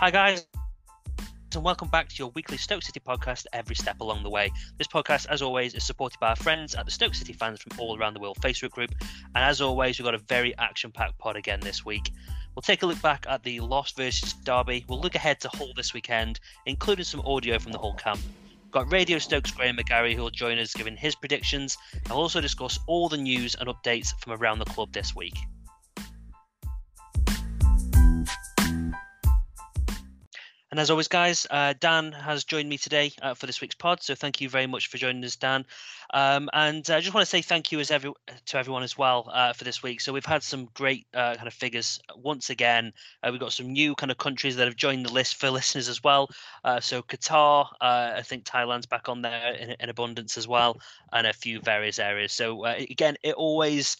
Hi guys, and welcome back to your weekly Stoke City podcast, Every Step Along the Way. This podcast, as always, is supported by our friends at the Stoke City Fans from All Around the World Facebook group. And as always, we've got a very action-packed pod again this week. We'll take a look back at the loss versus Derby. We'll look ahead to Hull this weekend, including some audio from the Hull camp. We've got Radio Stoke's Graham McGarry, who will join us giving his predictions. And we'll also discuss all the news and updates from around the club this week. And as always, guys, Dan has joined me today for this week's pod. So thank you very much for joining us, Dan. And I just want to say thank you to everyone as well for this week. So we've had some great kind of figures once again. We've got some new kind of countries that have joined the list for listeners as well. So Qatar, I think Thailand's back on there in abundance as well, and a few various areas. So again, it always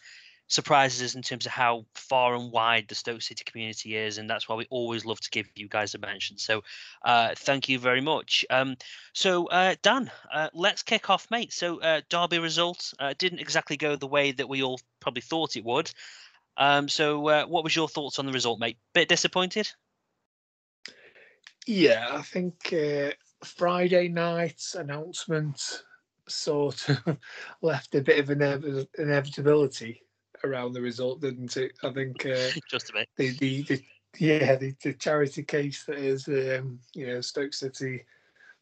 surprises us in terms of how far and wide the Stoke City community is, and that's why we always love to give you guys a mention. So thank you very much. Dan, let's kick off, mate. So Derby results didn't exactly go the way that we all probably thought it would. So what was your thoughts on the result, mate? Bit disappointed? Yeah, I think Friday night's announcement sort of left a bit of inevitability around the result, didn't it? I think just a bit. The charity case that is Stoke City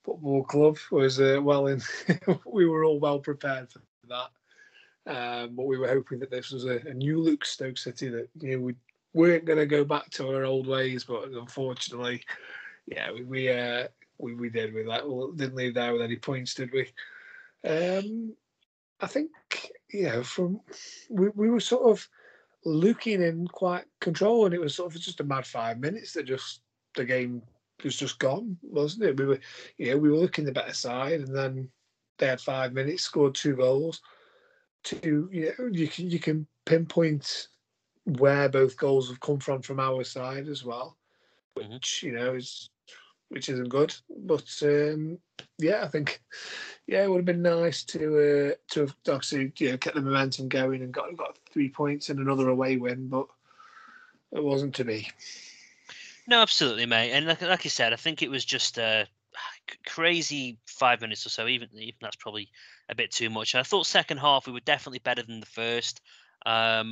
Football Club was we were all well prepared for that, but we were hoping that this was a new look Stoke City, that we weren't going to go back to our old ways, but unfortunately, we did with that. Well, didn't leave there with any points, did we? I think. We were sort of looking in quite control, and it was sort of just a mad 5 minutes that the game was just gone, wasn't it? We were looking the better side, and then they had 5 minutes, scored two goals. You can pinpoint where both goals have come from our side as well, which which isn't good. But I think it would have been nice to have obviously kept the momentum going and got 3 points and another away win, but it wasn't to be. No, absolutely, mate. And like you said, I think it was just a crazy 5 minutes or so. Even that's probably a bit too much. I thought second half we were definitely better than the first. I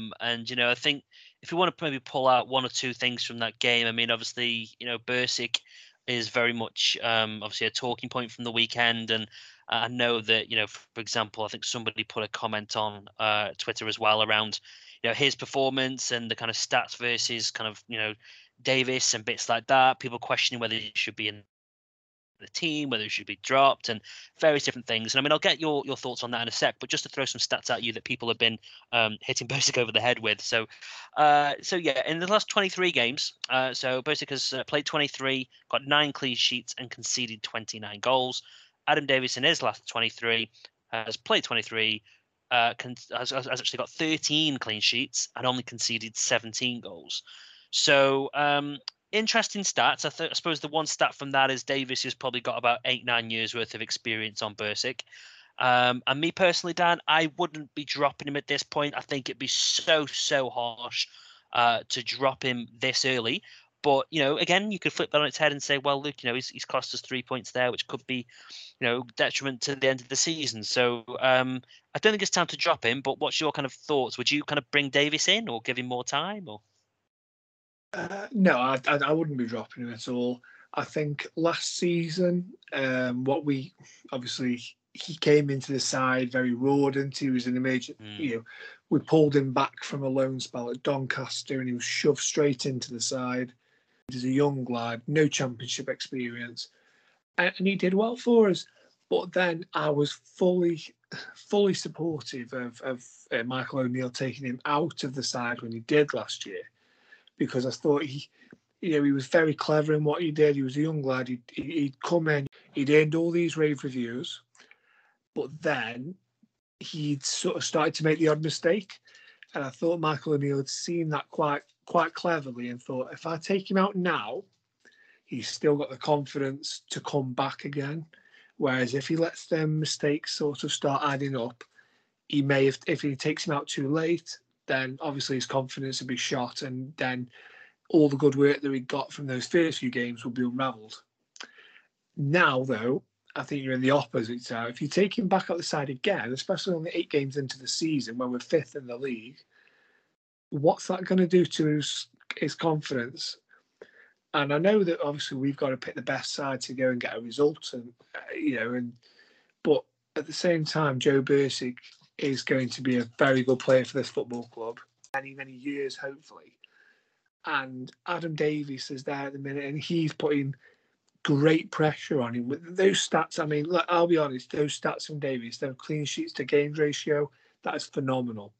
think if you want to maybe pull out one or two things from that game, I mean, obviously, Bursik is very much obviously a talking point from the weekend, and I know that for example, I think somebody put a comment on Twitter as well around his performance and the kind of stats versus kind of Davies and bits like that, people questioning whether he should be in the team, whether he should be dropped and various different things. And I mean, I'll get your thoughts on that in a sec, but just to throw some stats at you that people have been hitting Bursik over the head with. So in the last 23 games, Bursik has played 23, got 9 clean sheets and conceded 29 goals. Adam Davies in his last 23 has played 23, has actually got 13 clean sheets and only conceded 17 goals. So interesting stats. I suppose the one stat from that is Davies has probably got about 8-9 years worth of experience on Bursik. And me personally, Dan, I wouldn't be dropping him at this point. I think it'd be so harsh to drop him this early. But, you know, again, you could flip that on its head and say, well, look, you know, he's cost us 3 points there, which could be, you know, detriment to the end of the season. So I don't think it's time to drop him. But what's your kind of thoughts? Would you kind of bring Davies in or give him more time? Or no, I wouldn't be dropping him at all. I think last season, he came into the side very rodent. He was an emergent, you know, we pulled him back from a loan spell at Doncaster and he was shoved straight into the side. As a young lad, no championship experience, and he did well for us. But then I was fully supportive of Michael O'Neill taking him out of the side when he did last year, because I thought he was very clever in what he did. He was a young lad. He'd come in, he'd earned all these rave reviews, but then he'd sort of started to make the odd mistake, and I thought Michael O'Neill had seen that quite cleverly and thought, if I take him out now, he's still got the confidence to come back again. Whereas if he lets them mistakes sort of start adding up, he may, if he takes him out too late, then obviously his confidence would be shot, and then all the good work that he got from those first few games will be unravelled. Now, though, I think you're in the opposite side. If you take him back out the side again, especially only 8 games into the season when we're 5th in the league, what's that going to do to his confidence? And I know that obviously we've got to pick the best side to go and get a result, and but at the same time, Joe Bursik is going to be a very good player for this football club, many years hopefully. And Adam Davies is there at the minute, and he's putting great pressure on him with those stats. I mean, look, I'll be honest, those stats from Davies, their clean sheets to games ratio, that is phenomenal.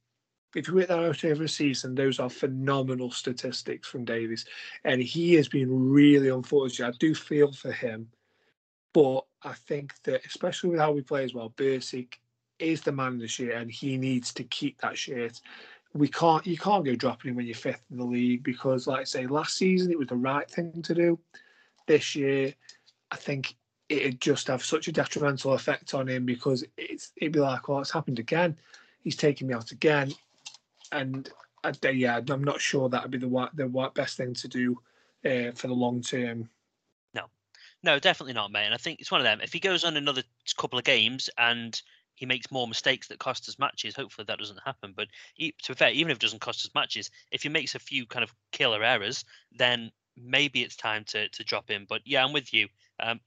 If you work that out over a season, those are phenomenal statistics from Davies. And he has been really unfortunate. I do feel for him. But I think that, especially with how we play as well, Bursik is the man this year and he needs to keep that shirt. You can't go dropping him when you're 5th in the league, because, like I say, last season it was the right thing to do. This year, I think it'd just have such a detrimental effect on him, because it'd be like, well, it's happened again. He's taking me out again. And I'm not sure that would be the best thing to do for the long term. No, definitely not, mate. And I think it's one of them. If he goes on another couple of games and he makes more mistakes that cost us matches, hopefully that doesn't happen. But to be fair, even if it doesn't cost us matches, if he makes a few kind of killer errors, then maybe it's time to drop him. But yeah, I'm with you.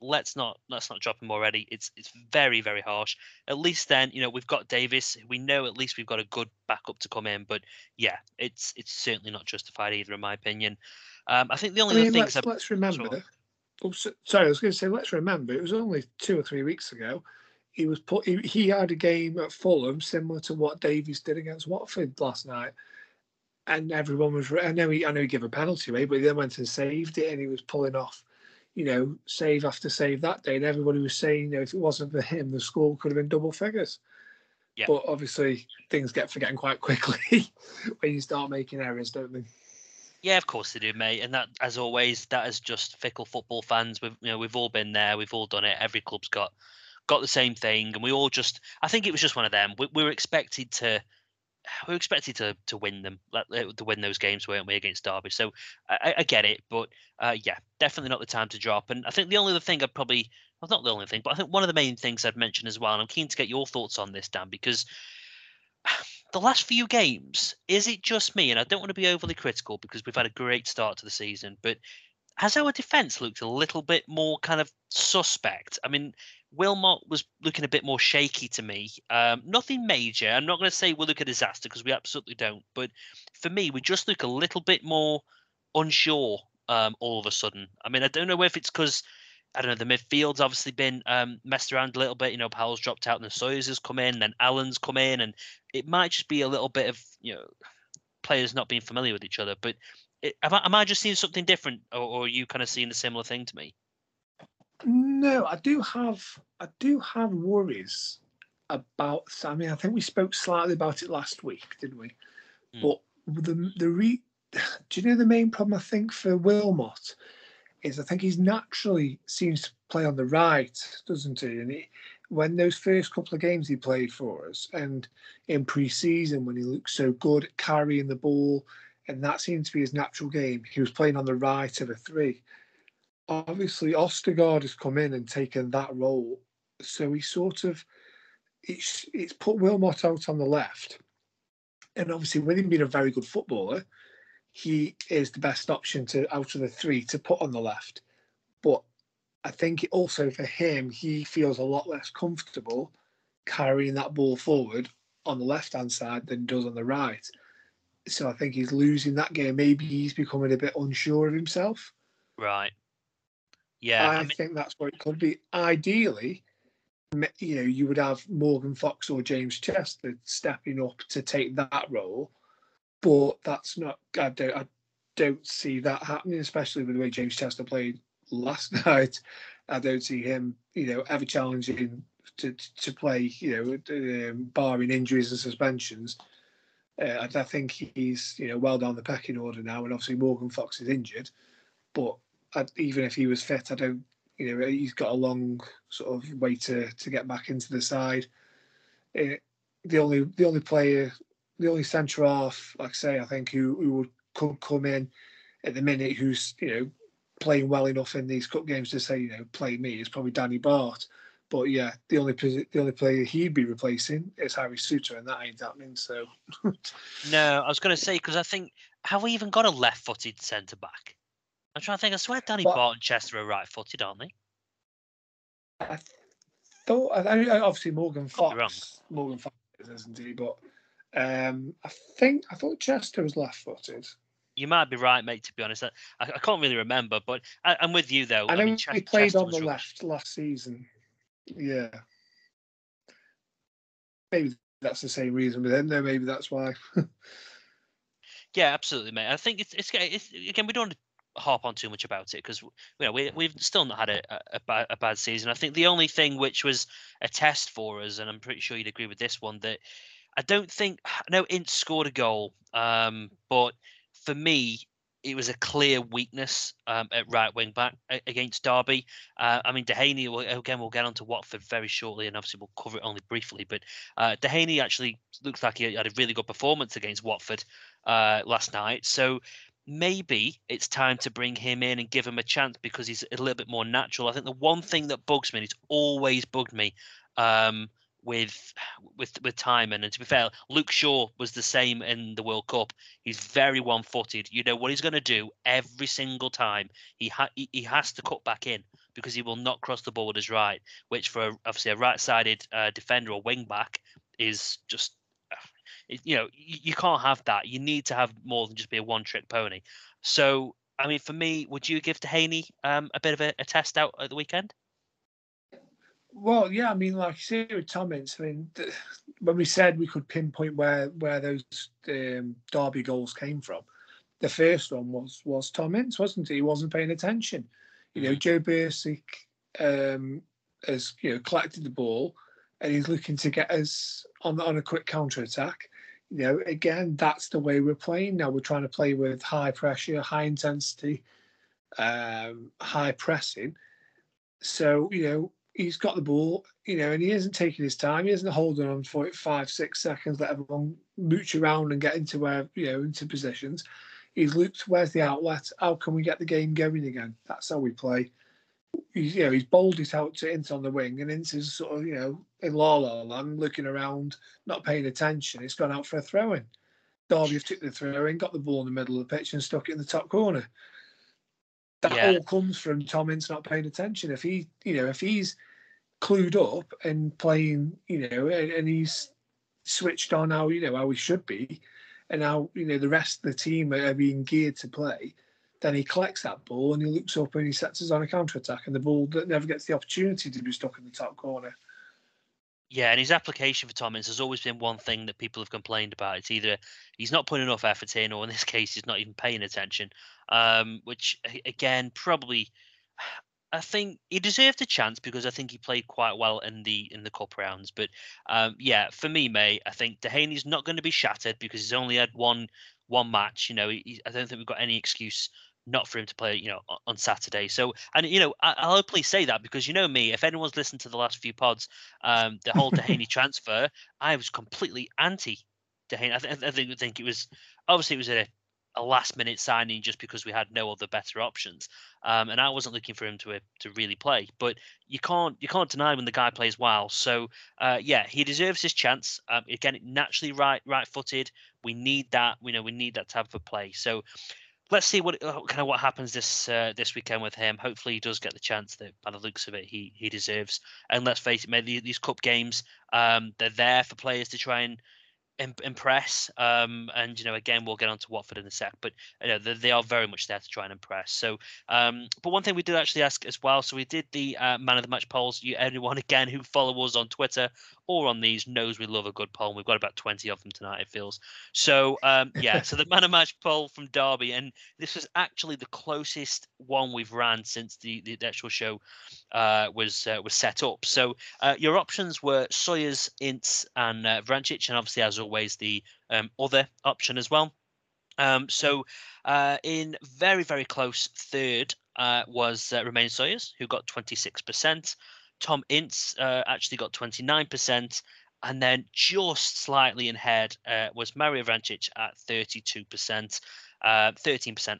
Let's not drop him already. It's very harsh. At least then, you know, we've got Davies. We know at least we've got a good backup to come in. But yeah, it's certainly not justified either, in my opinion. I think the only other thing that let's remember. Let's remember it was only 2 or 3 weeks ago. He was he had a game at Fulham similar to what Davies did against Watford last night. And everyone was. I know he gave a penalty away, but he then went and saved it, and he was pulling off, you know, save after save that day. And everybody was saying, you know, if it wasn't for him, the score could have been double figures. Yeah. But obviously, things get forgotten quite quickly when you start making errors, don't they? Yeah, of course they do, mate. And that, as always, that is just fickle football fans. We've all been there. We've all done it. Every club's got the same thing, and we all just. I think it was just one of them. We were expected to. We were expected to win them, to win those games, weren't we, against Derby? So I get it, but yeah, definitely not the time to drop. And I think the only other thing not the only thing, but I think one of the main things I'd mention as well, and I'm keen to get your thoughts on this, Dan, because the last few games, is it just me? And I don't want to be overly critical because we've had a great start to the season, but has our defence looked a little bit more kind of suspect? I mean, Wilmot was looking a bit more shaky to me. Nothing major. I'm not going to say we'll look a disaster because we absolutely don't. But for me, we just look a little bit more unsure all of a sudden. I mean, I don't know if it's because, the midfield's obviously been messed around a little bit. You know, Powell's dropped out and then Sawyers has come in, then Allen's come in. And it might just be a little bit of, you know, players not being familiar with each other. But am I just seeing something different, or are you kind of seeing a similar thing to me? No, I do have worries about. I mean, I think we spoke slightly about it last week, didn't we? But the do you know the main problem I think for Wilmot is I think he's naturally seems to play on the right, doesn't he? And he, when those first couple of games he played for us and in pre-season when he looked so good at carrying the ball and that seemed to be his natural game, he was playing on the right of a three. Obviously, Ostergaard has come in and taken that role. So he sort of, it's put Wilmot out on the left. And obviously, with him being a very good footballer, he is the best option to out of the three to put on the left. But I think also for him, he feels a lot less comfortable carrying that ball forward on the left-hand side than he does on the right. So I think he's losing that game. Maybe he's becoming a bit unsure of himself. Right. Yeah, I mean, think that's what it could be. Ideally, you know, you would have Morgan Fox or James Chester stepping up to take that role, but that's not. I don't see that happening, especially with the way James Chester played last night. I don't see him, you know, ever challenging to play, you know, barring injuries and suspensions. I think he's, you know, well down the pecking order now, and obviously Morgan Fox is injured, but. Even if he was fit, I don't, you know, he's got a long sort of way to get back into the side. The only player, the only centre half, like I say, I think who could come in at the minute who's, you know, playing well enough in these cup games to say, you know, play me is probably Danny Batth. But yeah, the only player he'd be replacing is Harry Souttar, and that ain't happening. So no, I was going to say because I think have we even got a left-footed centre back? I'm trying to think. I swear Danny Batth and Chester are right-footed, aren't they? I thought. Obviously, Morgan Fox isn't he? But I thought Chester was left-footed. You might be right, mate. To be honest, I can't really remember. But I'm with you though. I mean, he played Chester on the left last season. Yeah, maybe that's the same reason with him. Though maybe that's why. Yeah, absolutely, mate. I think it's again we don't harp on too much about it because you know we've still not had a bad season. I think the only thing which was a test for us, and I'm pretty sure you'd agree with this one, that I don't think Ince scored a goal, but for me it was a clear weakness at right wing back against Derby. I mean, De Haney again. We'll get on to Watford very shortly, and obviously we'll cover it only briefly. But De Haney actually looks like he had a really good performance against Watford last night. So. Maybe it's time to bring him in and give him a chance because he's a little bit more natural. I think the one thing that bugs me, and it's always bugged me with Tymon, and to be fair, Luke Shaw was the same in the World Cup. He's very one-footed. You know what he's going to do every single time. He has to cut back in because he will not cross the ball with his right, which for obviously a right-sided defender or wing-back is just... You know, you can't have that. You need to have more than just be a one-trick pony. So, I mean, for me, would you give De Haney a bit of a test out at the weekend? Well, yeah, I mean, like you say with Tom Ince, I mean, when we said we could pinpoint where those Derby goals came from, the first one was Tom Ince, wasn't it? He wasn't paying attention. You know, Joe Bursik has, you know, collected the ball and he's looking to get us on a quick counter-attack. You know, again, that's the way we're playing now. We're trying to play with high pressure, high intensity, high pressing. So, you know, he's got the ball, you know, and he isn't taking his time. He isn't holding on for 5-6 seconds, let everyone mooch around and get into where, you know, into positions. He's looked, where's the outlet? How can we get the game going again? That's how we play. You know, he's bowled it out to Ince on the wing, and Ince is sort of, you know, in la-la land, looking around, not paying attention. It's gone out for a throw-in. Derby have took the throw-in, got the ball in the middle of the pitch and stuck it in the top corner. That all comes from Tom Ince not paying attention. If he, you know, if he's clued up and playing, you know, and he's switched on how, you know, how he should be and how, you know, the rest of the team are being geared to play, then he collects that ball and he looks up and he sets us on a counter-attack, and the ball that never gets the opportunity to be stuck in the top corner. Yeah, and his application for Tom Ince has always been one thing that people have complained about. It's either he's not putting enough effort in, or in this case, he's not even paying attention, which, again, probably... I think he deserved a chance because I think he played quite well in the cup rounds. But yeah, for me, mate, I think De Haney's not going to be shattered because he's only had one one match. You know, I don't think we've got any excuse not for him to play, you know, on Saturday. So, and, you know, I'll openly say that because, you know me, if anyone's listened to the last few pods, the whole De Haney transfer, I was completely anti De Haney. I think it was, obviously it was a last minute signing just because we had no other better options. And I wasn't looking for him to really play, but you can't deny when the guy plays well. So yeah, he deserves his chance. Again, naturally right footed. We need that, we need that type of play. So let's see what happens this weekend with him. Hopefully he does get the chance that, by the looks of it, he deserves. And let's face it, maybe these cup games, they're there for players to try and impress. And, again, we'll get on to Watford in a sec, but they are very much there to try and impress. So, but one thing we did actually ask as well, so we did the Man of the Match polls. Anyone, again, who follow us on Twitter or on these knows we love a good poll. And we've got about 20 of them tonight, it feels. So, so the Man of the Match poll from Derby, and this was actually the closest one we've ran since the actual show was set up. So your options were Sawyers, Ince and Vrancic, and obviously as always the other option as well. So in very, very close third was Romaine Sawyers, who got 26%. Tom Ince actually got 29%. And then just slightly in head was Mario Vrancic at 32%. 13%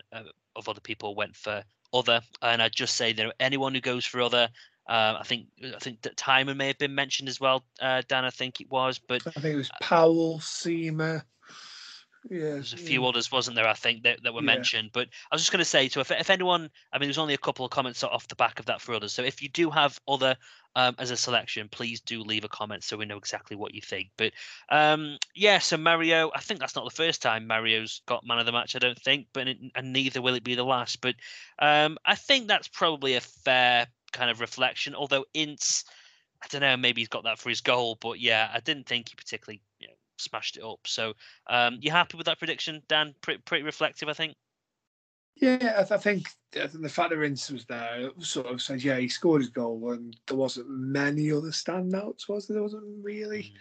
of other people went for other. And I'd just say that anyone who goes for other, I think that Tymon may have been mentioned as well, Dan. I think it was Powell, Seema. Yeah, there's a few others, wasn't there? I think that were mentioned. But I was just going to say, so if anyone, there's only a couple of comments off the back of that for others. So if you do have other as a selection, please do leave a comment so we know exactly what you think. But so Mario, I think that's not the first time Mario's got Man of the Match, I don't think, and neither will it be the last. But I think that's probably a fair kind of reflection, although Ince, I don't know, maybe he's got that for his goal, but yeah, I didn't think he particularly smashed it up. So you happy with that prediction, Dan? Pretty reflective, I think. Yeah, I think the fact that Ince was there sort of says, yeah, he scored his goal, and there wasn't many other standouts, was there? There wasn't really.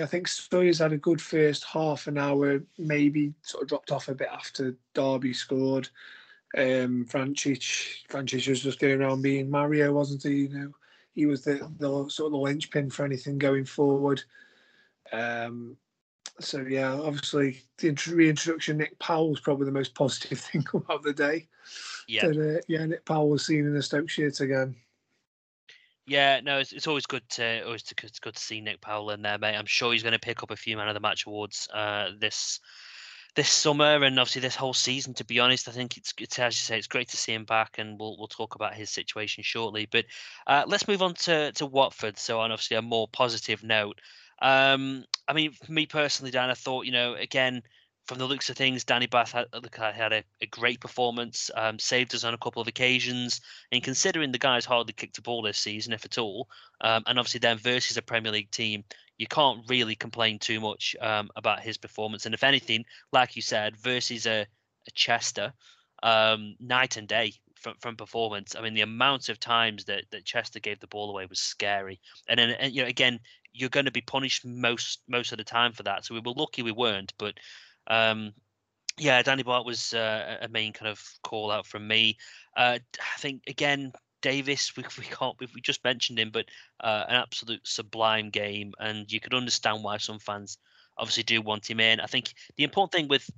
I think Sawyers had a good first half an hour, maybe sort of dropped off a bit after Derby scored. Vrancic was just going around being Mario, wasn't he? He was the sort of the linchpin for anything going forward. So yeah, obviously the reintroduction of Nick Powell was probably the most positive thing about the day. Yeah, but, Nick Powell was seen in the Stoke shirt again. Yeah, no, it's always good to see Nick Powell in there, mate. I'm sure he's going to pick up a few Man of the Match awards this summer, and obviously this whole season, to be honest. I think it's as you say, it's great to see him back, and we'll talk about his situation shortly. But let's move on to Watford. So on obviously a more positive note. For me personally, Dan, I thought, again, from the looks of things, Danny Batth had a great performance, saved us on a couple of occasions. And considering the guy's hardly kicked a ball this season, if at all, and obviously then versus a Premier League team, you can't really complain too much about his performance. And if anything, like you said, versus a Chester, night and day from performance. The amount of times that Chester gave the ball away was scary. And then, again, you're going to be punished most of the time for that. So we were lucky we weren't. But Danny Batth was a main kind of call out from me. I think, again, Davies, we just mentioned him, but an absolute sublime game, and you could understand why some fans obviously do want him in. I think the important thing with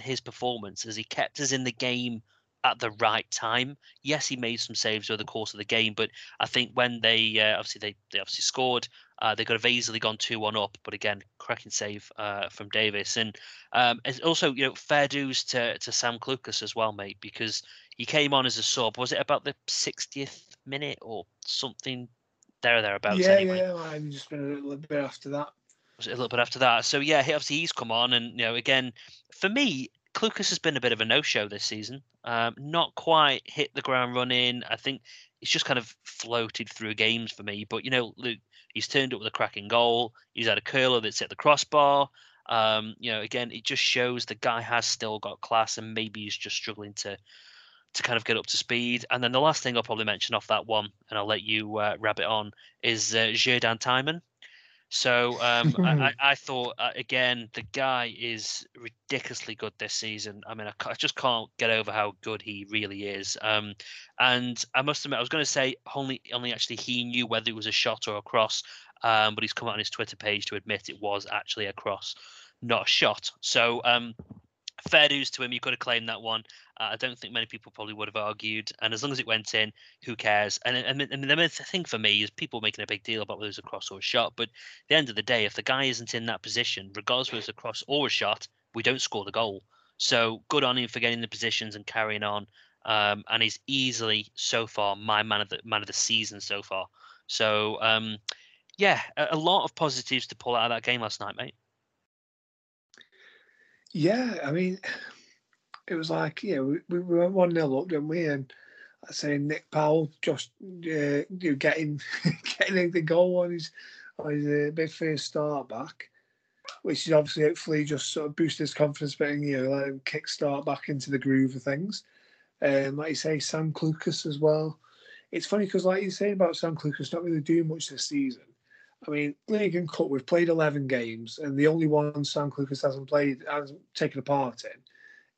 his performance is he kept us in the game at the right time. Yes, he made some saves over the course of the game, but I think when they scored, they could have easily gone 2-1 up. But again, cracking save from Davies, and it's also fair dues to Sam Clucas as well, mate, because he came on as a sub. Was it about the 60th minute or something there or thereabouts? Yeah, anyway. Yeah, I've just been a little bit after that. Was it a little bit after that? So yeah, obviously he's come on, and again, for me, Clucas has been a bit of a no-show this season. Not quite hit the ground running. I think it's just kind of floated through games for me. But, Luke, he's turned up with a cracking goal. He's had a curler that's hit the crossbar. Again, it just shows the guy has still got class, and maybe he's just struggling to kind of get up to speed. And then the last thing I'll probably mention off that one, and I'll let you wrap it on, is Jordan Tymon. So I thought, again, the guy is ridiculously good this season. I mean, I just can't get over how good he really is. And I must admit, I was going to say only actually he knew whether it was a shot or a cross, but he's come out on his Twitter page to admit it was actually a cross, not a shot. So fair dues to him. You could have claimed that one. I don't think many people probably would have argued. And as long as it went in, who cares? And the thing for me is people making a big deal about whether it's a cross or a shot. But at the end of the day, if the guy isn't in that position, regardless whether it's a cross or a shot, we don't score the goal. So good on him for getting the positions and carrying on. And he's easily, so far, my man of the season so far. So, yeah, a lot of positives to pull out of that game last night, mate. Yeah, I mean, it was like, yeah, we went 1-0 up, didn't we? And I'd say Nick Powell just getting the goal on his big first start back, which is obviously hopefully just sort of boosted his confidence a bit and, let him kickstart back into the groove of things. Like you say, Sam Clucas as well. It's funny because, like you say about Sam Clucas, not really doing much this season. I mean, League and Cup, we've played 11 games, and the only one Sam Clucas hasn't taken a part in,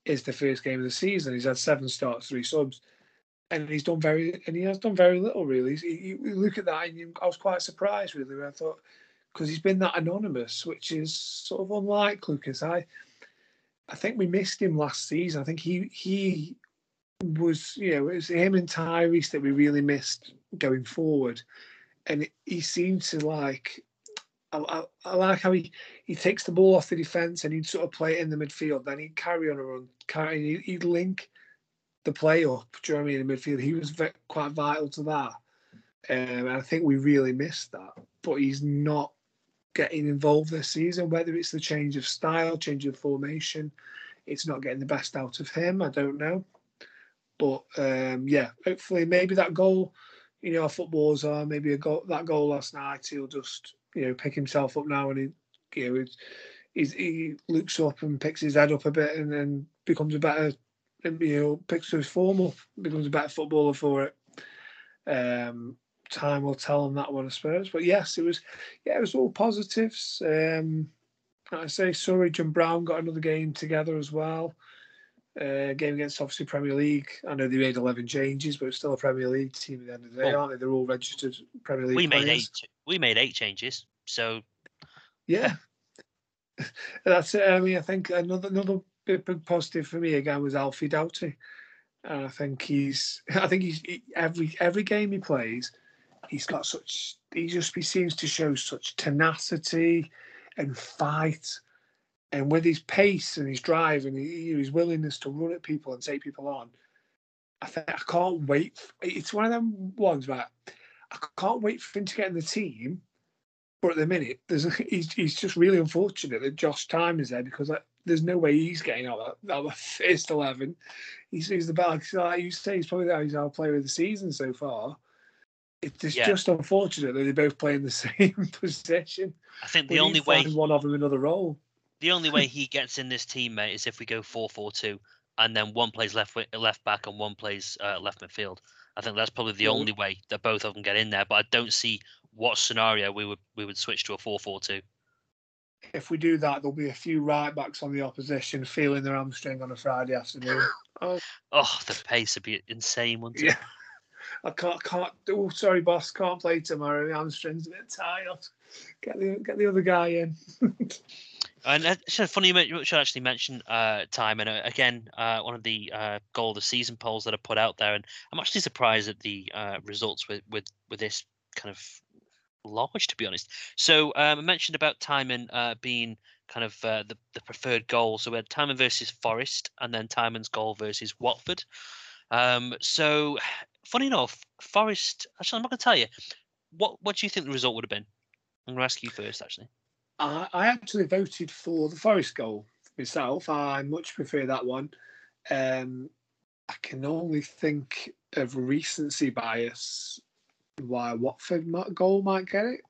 is the first game of the season. He's had 7 starts, 3 subs, and he has done very little, really. You look at that, and I was quite surprised, really. I thought, because he's been that anonymous, which is sort of unlike Clucas. I think we missed him last season. I think he was, it was him and Tyrese that we really missed going forward. And he seemed to like, I like how he takes the ball off the defence and he'd sort of play it in the midfield. Then he'd carry on a run, he'd link the play up, do you know what I mean, in the midfield. He was quite vital to that. And I think we really missed that. But he's not getting involved this season, whether it's the change of style, change of formation. It's not getting the best out of him. I don't know. But, yeah, hopefully maybe that goal... our footballers are maybe that goal last night. He'll just, pick himself up now and he looks up and picks his head up a bit and then becomes a better, picks his form up, becomes a better footballer for it. Time will tell on that one, I suppose. But yes, it was all positives. Like I say, Surridge and Brown got another game together as well. Game against obviously Premier League. I know they made 11 changes, but it's still a Premier League team at the end of the day, aren't they? They're all registered Premier League players. We made eight changes, so yeah, that's it. I mean, I think another big positive for me again was Alfie Doughty. I think he's every game he plays, he seems to show such tenacity and fight. And with his pace and his drive and his willingness to run at people and take people on, I can't wait. It's one of them ones where I can't wait for him to get in the team. But at the minute, he's just really unfortunate that Josh Time is there because there's no way he's getting out of the first 11. He's the best. Like you say, he's probably our player of the season so far. It's just unfortunate that they both play in the same position. I think the only way one of them another role. The only way he gets in this team, mate, is if we go 4-4-2, and then one plays left back and one plays left midfield. I think that's probably the only way that both of them get in there. But I don't see what scenario we would switch to a 4-4-2. If we do that, there'll be a few right backs on the opposition feeling their hamstring on a Friday afternoon. Oh, the pace would be insane, wouldn't it? Yeah. I can't. Oh, sorry, boss. Can't play tomorrow. My hamstring's a bit tired. Get the other guy in. And it's funny you should actually mention Time. And again, one of the goal of the season polls that I put out there, and I'm actually surprised at the results with this kind of large, to be honest. So I mentioned about Tymon being kind of the preferred goal. So we had Tymon versus Forest, and then Tymon's goal versus Watford. So funny enough, Forest. Actually, I'm not going to tell you. What do you think the result would have been? I'm going to ask you first, actually. I actually voted for the Forest goal myself. I much prefer that one. I can only think of recency bias why Watford goal might get it,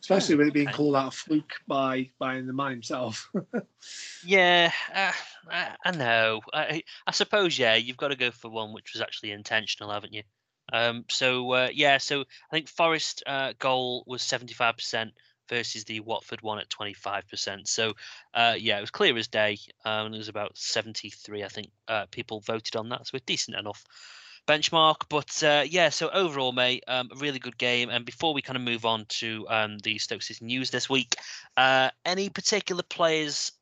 especially with it being called out a fluke by the man himself. Yeah, I know. I suppose, yeah, you've got to go for one which was actually intentional, haven't you? So I think Forest goal was 75%. versus the Watford one at 25%. So, yeah, it was clear as day. And it was about 73, I think, people voted on that. So a decent enough benchmark. But, yeah, so overall, mate, a really good game. And before we kind of move on to the Stoke City news this week, any particular players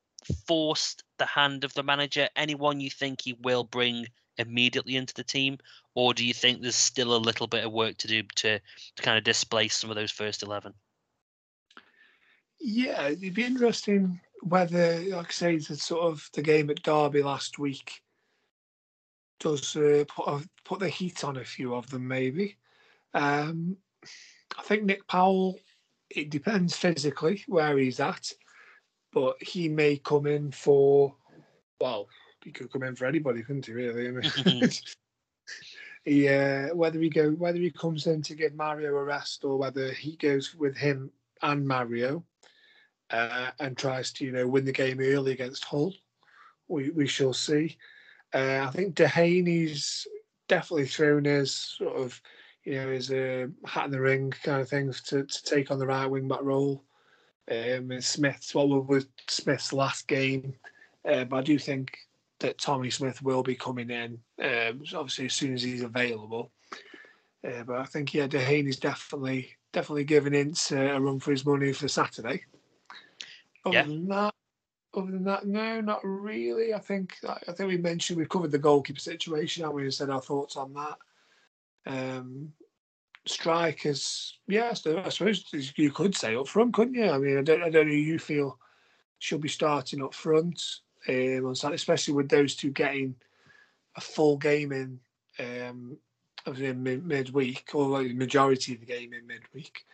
forced the hand of the manager? Anyone you think he will bring immediately into the team? Or do you think there's still a little bit of work to do to kind of displace some of those first 11? Yeah, it'd be interesting whether, like I say, the sort of the game at Derby last week does put the heat on a few of them, maybe. I think Nick Powell, it depends physically where he's at, but he may come in for, well, he could come in for anybody, couldn't he, really? I mean, yeah, whether he comes in to give Mario a rest or whether he goes with him and Mario and tries to, you know, win the game early against Hull, we shall see. I think De Haney's definitely thrown his sort of, you know, his hat in the ring kind of thing to take on the right wing back role. And Smith's what was Smith's last game, but I do think that Tommy Smith will be coming in, obviously as soon as he's available. But I think yeah, De Haney's definitely giving Ince a run for his money for Saturday. Other than that, no, not really. I think we mentioned we've covered the goalkeeper situation, haven't we? And said our thoughts on that. Strikers, yeah, so I suppose you could say up front, couldn't you? I mean, I don't know who you feel should be starting up front on Saturday, especially with those two getting a full game in, obviously midweek, or like the majority of the game in midweek.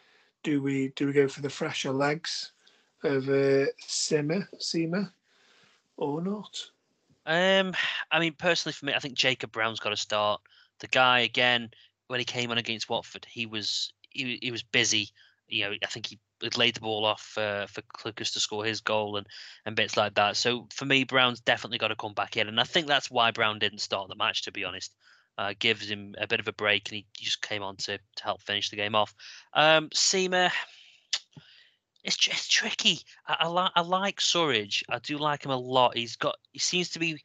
Do we go for the fresher legs of Sima or not? I mean, personally for me, I think Jacob Brown's got to start. The guy again. When he came on against Watford, he was busy. You know, I think he laid the ball off for Clucas to score his goal and bits like that. So for me, Brown's definitely got to come back in, and I think that's why Brown didn't start the match. To be honest, gives him a bit of a break, and he just came on to help finish the game off. Seymour, it's tricky. I like Surridge. I do like him a lot. He seems to be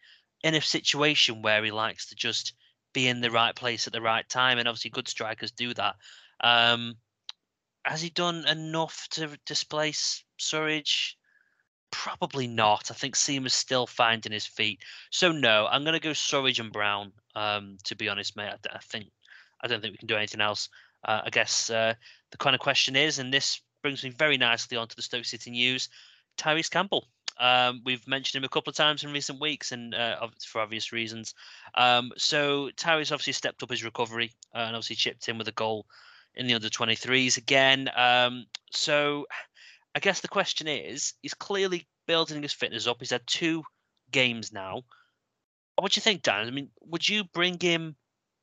in a situation where he likes to just be in the right place at the right time, and obviously good strikers do that. Has he done enough to displace Surridge? Probably not. I think Seamer's still finding his feet. So no, I'm going to go Surridge and Brown, to be honest, mate. I don't think we can do anything else. I guess the kind of question is, and this brings me very nicely onto the Stoke City news, Tyrese Campbell. We've mentioned him a couple of times in recent weeks, and for obvious reasons. So Tyrese obviously stepped up his recovery and obviously chipped in with a goal in the under-23s again. So I guess the question is, he's clearly building his fitness up. He's had 2 games now. What do you think, Dan? I mean, would you bring him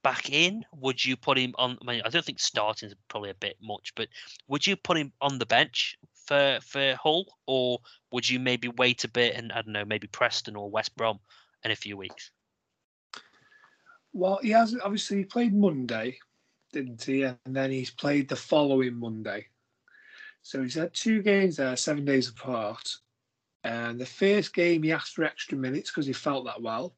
back in? Would you put him on? I mean, I don't think starting is probably a bit much, but would you put him on the bench for Hull, or would you maybe wait a bit and, I don't know, maybe Preston or West Brom in a few weeks? Well, he has obviously played Monday, didn't he? And then he's played the following Monday. So he's had 2 games there, 7 days apart. And the first game he asked for extra minutes because he felt that well.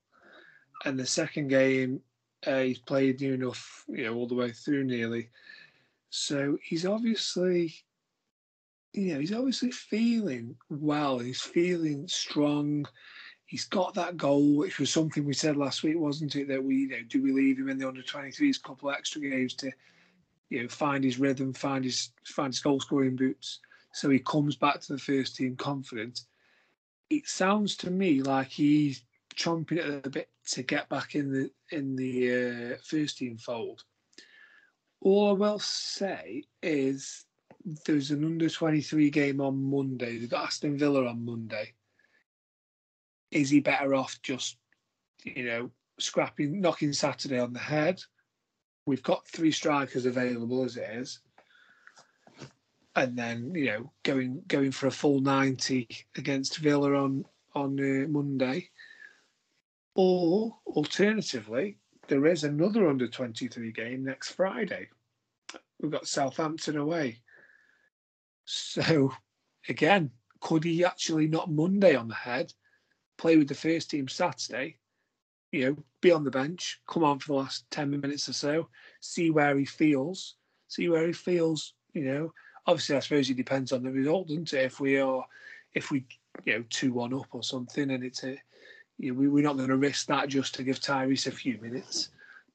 And the second game he's played near enough, you know, all the way through nearly. So he's obviously... You know, he's obviously feeling well. He's feeling strong. He's got that goal, which was something we said last week, wasn't it? That we, you know, do we leave him in the under-23s, couple extra games to, you know, find his rhythm, find his goal-scoring boots, so he comes back to the first team confident. It sounds to me like he's chomping at the bit to get back in the first team fold. All I will say is, there's an under-23 game on Monday. They've got Aston Villa on Monday. Is he better off just, you know, knocking Saturday on the head? We've got 3 strikers available as it is. And then, you know, going for a full 90 against Villa on Monday. Or, alternatively, there is another under-23 game next Friday. We've got Southampton away. So, again, could he actually knock Monday on the head, play with the first team Saturday, you know, be on the bench, come on for the last 10 minutes or so, see where he feels, you know. Obviously, I suppose it depends on the result, doesn't it? If we, you know, 2-1 up or something, and it's a, you know, we're not going to risk that just to give Tyrese a few minutes.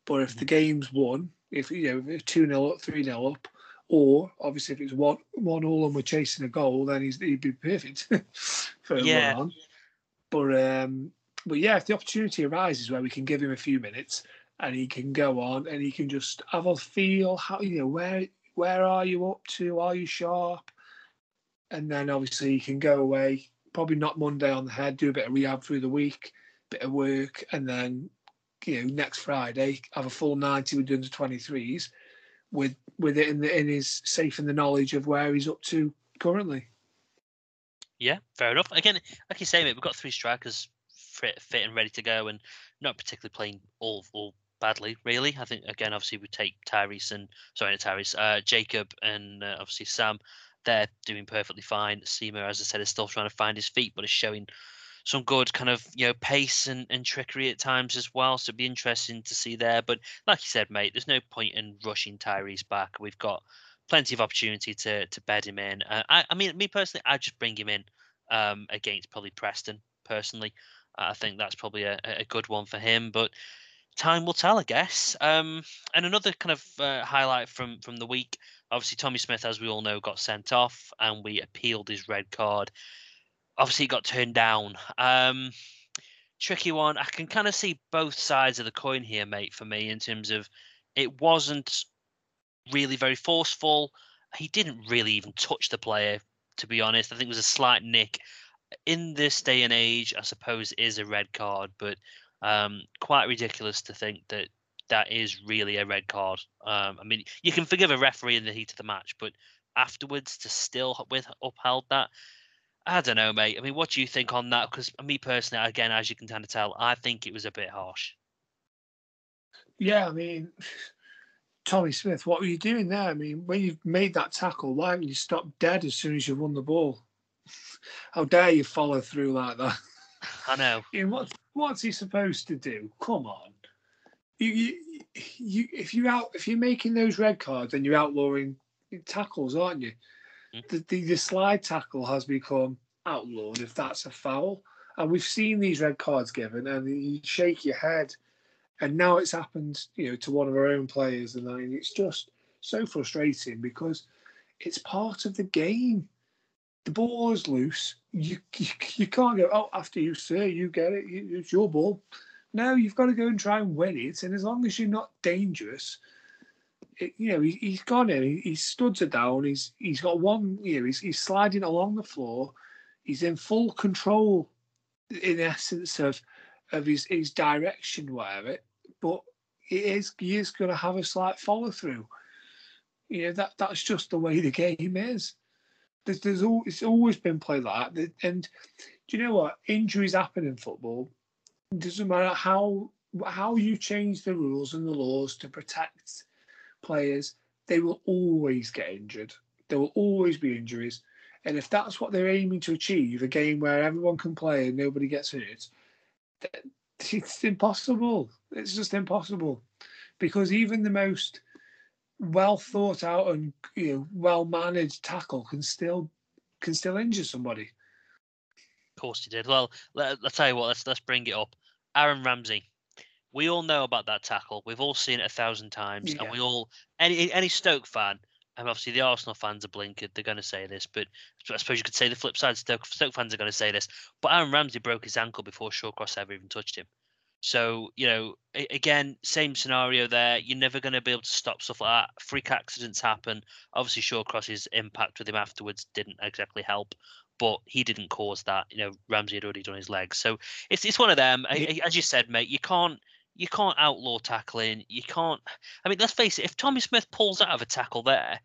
But if the game's won, if, you know, if it's 2-0 up, 3-0 up, or obviously if it's 1-1 and we're chasing a goal, then he'd be perfect for a run. But yeah, if the opportunity arises where we can give him a few minutes and he can go on and he can just have a feel, how, you know, where are you up to? Are you sharp? And then obviously he can go away, probably not Monday on the head, do a bit of rehab through the week, bit of work, and then, you know, next Friday have a full 90 with the under 23s, with it in his safe in the knowledge of where he's up to currently. Yeah, fair enough. Again, like you say, mate, we've got three strikers fit and ready to go, and not particularly playing all badly, really. I think again, obviously, we take Jacob, and obviously Sam. They're doing perfectly fine. Seema, as I said, is still trying to find his feet, but is showing some good kind of, you know, pace and trickery at times as well. So it'd be interesting to see there. But like you said, mate, there's no point in rushing Tyrese back. We've got plenty of opportunity to bed him in. I mean, me personally, I'd just bring him in against probably Preston, personally. I think that's probably a good one for him. But time will tell, I guess. And another kind of highlight from the week, obviously Tommy Smith, as we all know, got sent off and we appealed his red card. Obviously, it got turned down. Tricky one. I can kind of see both sides of the coin here, mate, for me, in terms of it wasn't really very forceful. He didn't really even touch the player, to be honest. I think it was a slight nick. In this day and age, I suppose, it is a red card, but quite ridiculous to think that that is really a red card. I mean, you can forgive a referee in the heat of the match, but afterwards to still upheld that, I don't know, mate. I mean, what do you think on that? Because me personally, again, as you can kind of tell, I think it was a bit harsh. Yeah, I mean, Tommy Smith, what were you doing there? I mean, when you've made that tackle, why haven't you stopped dead as soon as you've won the ball? How dare you follow through like that? I know. You know, what's he supposed to do? Come on. You if you're making those red cards, then you're outlawing tackles, aren't you? The slide tackle has become outlawed if that's a foul. And we've seen these red cards given and you shake your head. And now it's happened, you know, to one of our own players. And I mean, it's just so frustrating because it's part of the game. The ball is loose. You can't go, oh, after you, sir, you get it. It's your ball. No, you've got to go and try and win it. And as long as you're not dangerous... you know, he's gone in. His studs are down. He's got one. You know, he's sliding along the floor. He's in full control, in essence of his direction, whatever. But he is going to have a slight follow through. You know, that's just the way the game is. It's always been played like that. And do you know what? Injuries happen in football. It doesn't matter how you change the rules and the laws to protect players, they will always get injured. There will always be injuries. And if that's what they're aiming to achieve, a game where everyone can play and nobody gets hurt, it's impossible. It's just impossible. Because even the most well thought out and, you know, well managed tackle can still injure somebody. Of course you did. Well, I'll tell you what, let's bring it up. Aaron Ramsey. We all know about that tackle. We've all seen it 1,000 times, yeah. And we all, any Stoke fan, and obviously the Arsenal fans are blinkered. They're going to say this, but I suppose you could say the flip side. Stoke fans are going to say this, but Aaron Ramsey broke his ankle before Shawcross ever even touched him. So, you know, again, same scenario there. You're never going to be able to stop stuff like that. Freak accidents happen. Obviously, Shawcross's impact with him afterwards didn't exactly help. But he didn't cause that. You know, Ramsey had already done his legs. So it's one of them. As you said, mate, you can't outlaw tackling. You can't. I mean, let's face it. If Tommy Smith pulls out of a tackle there,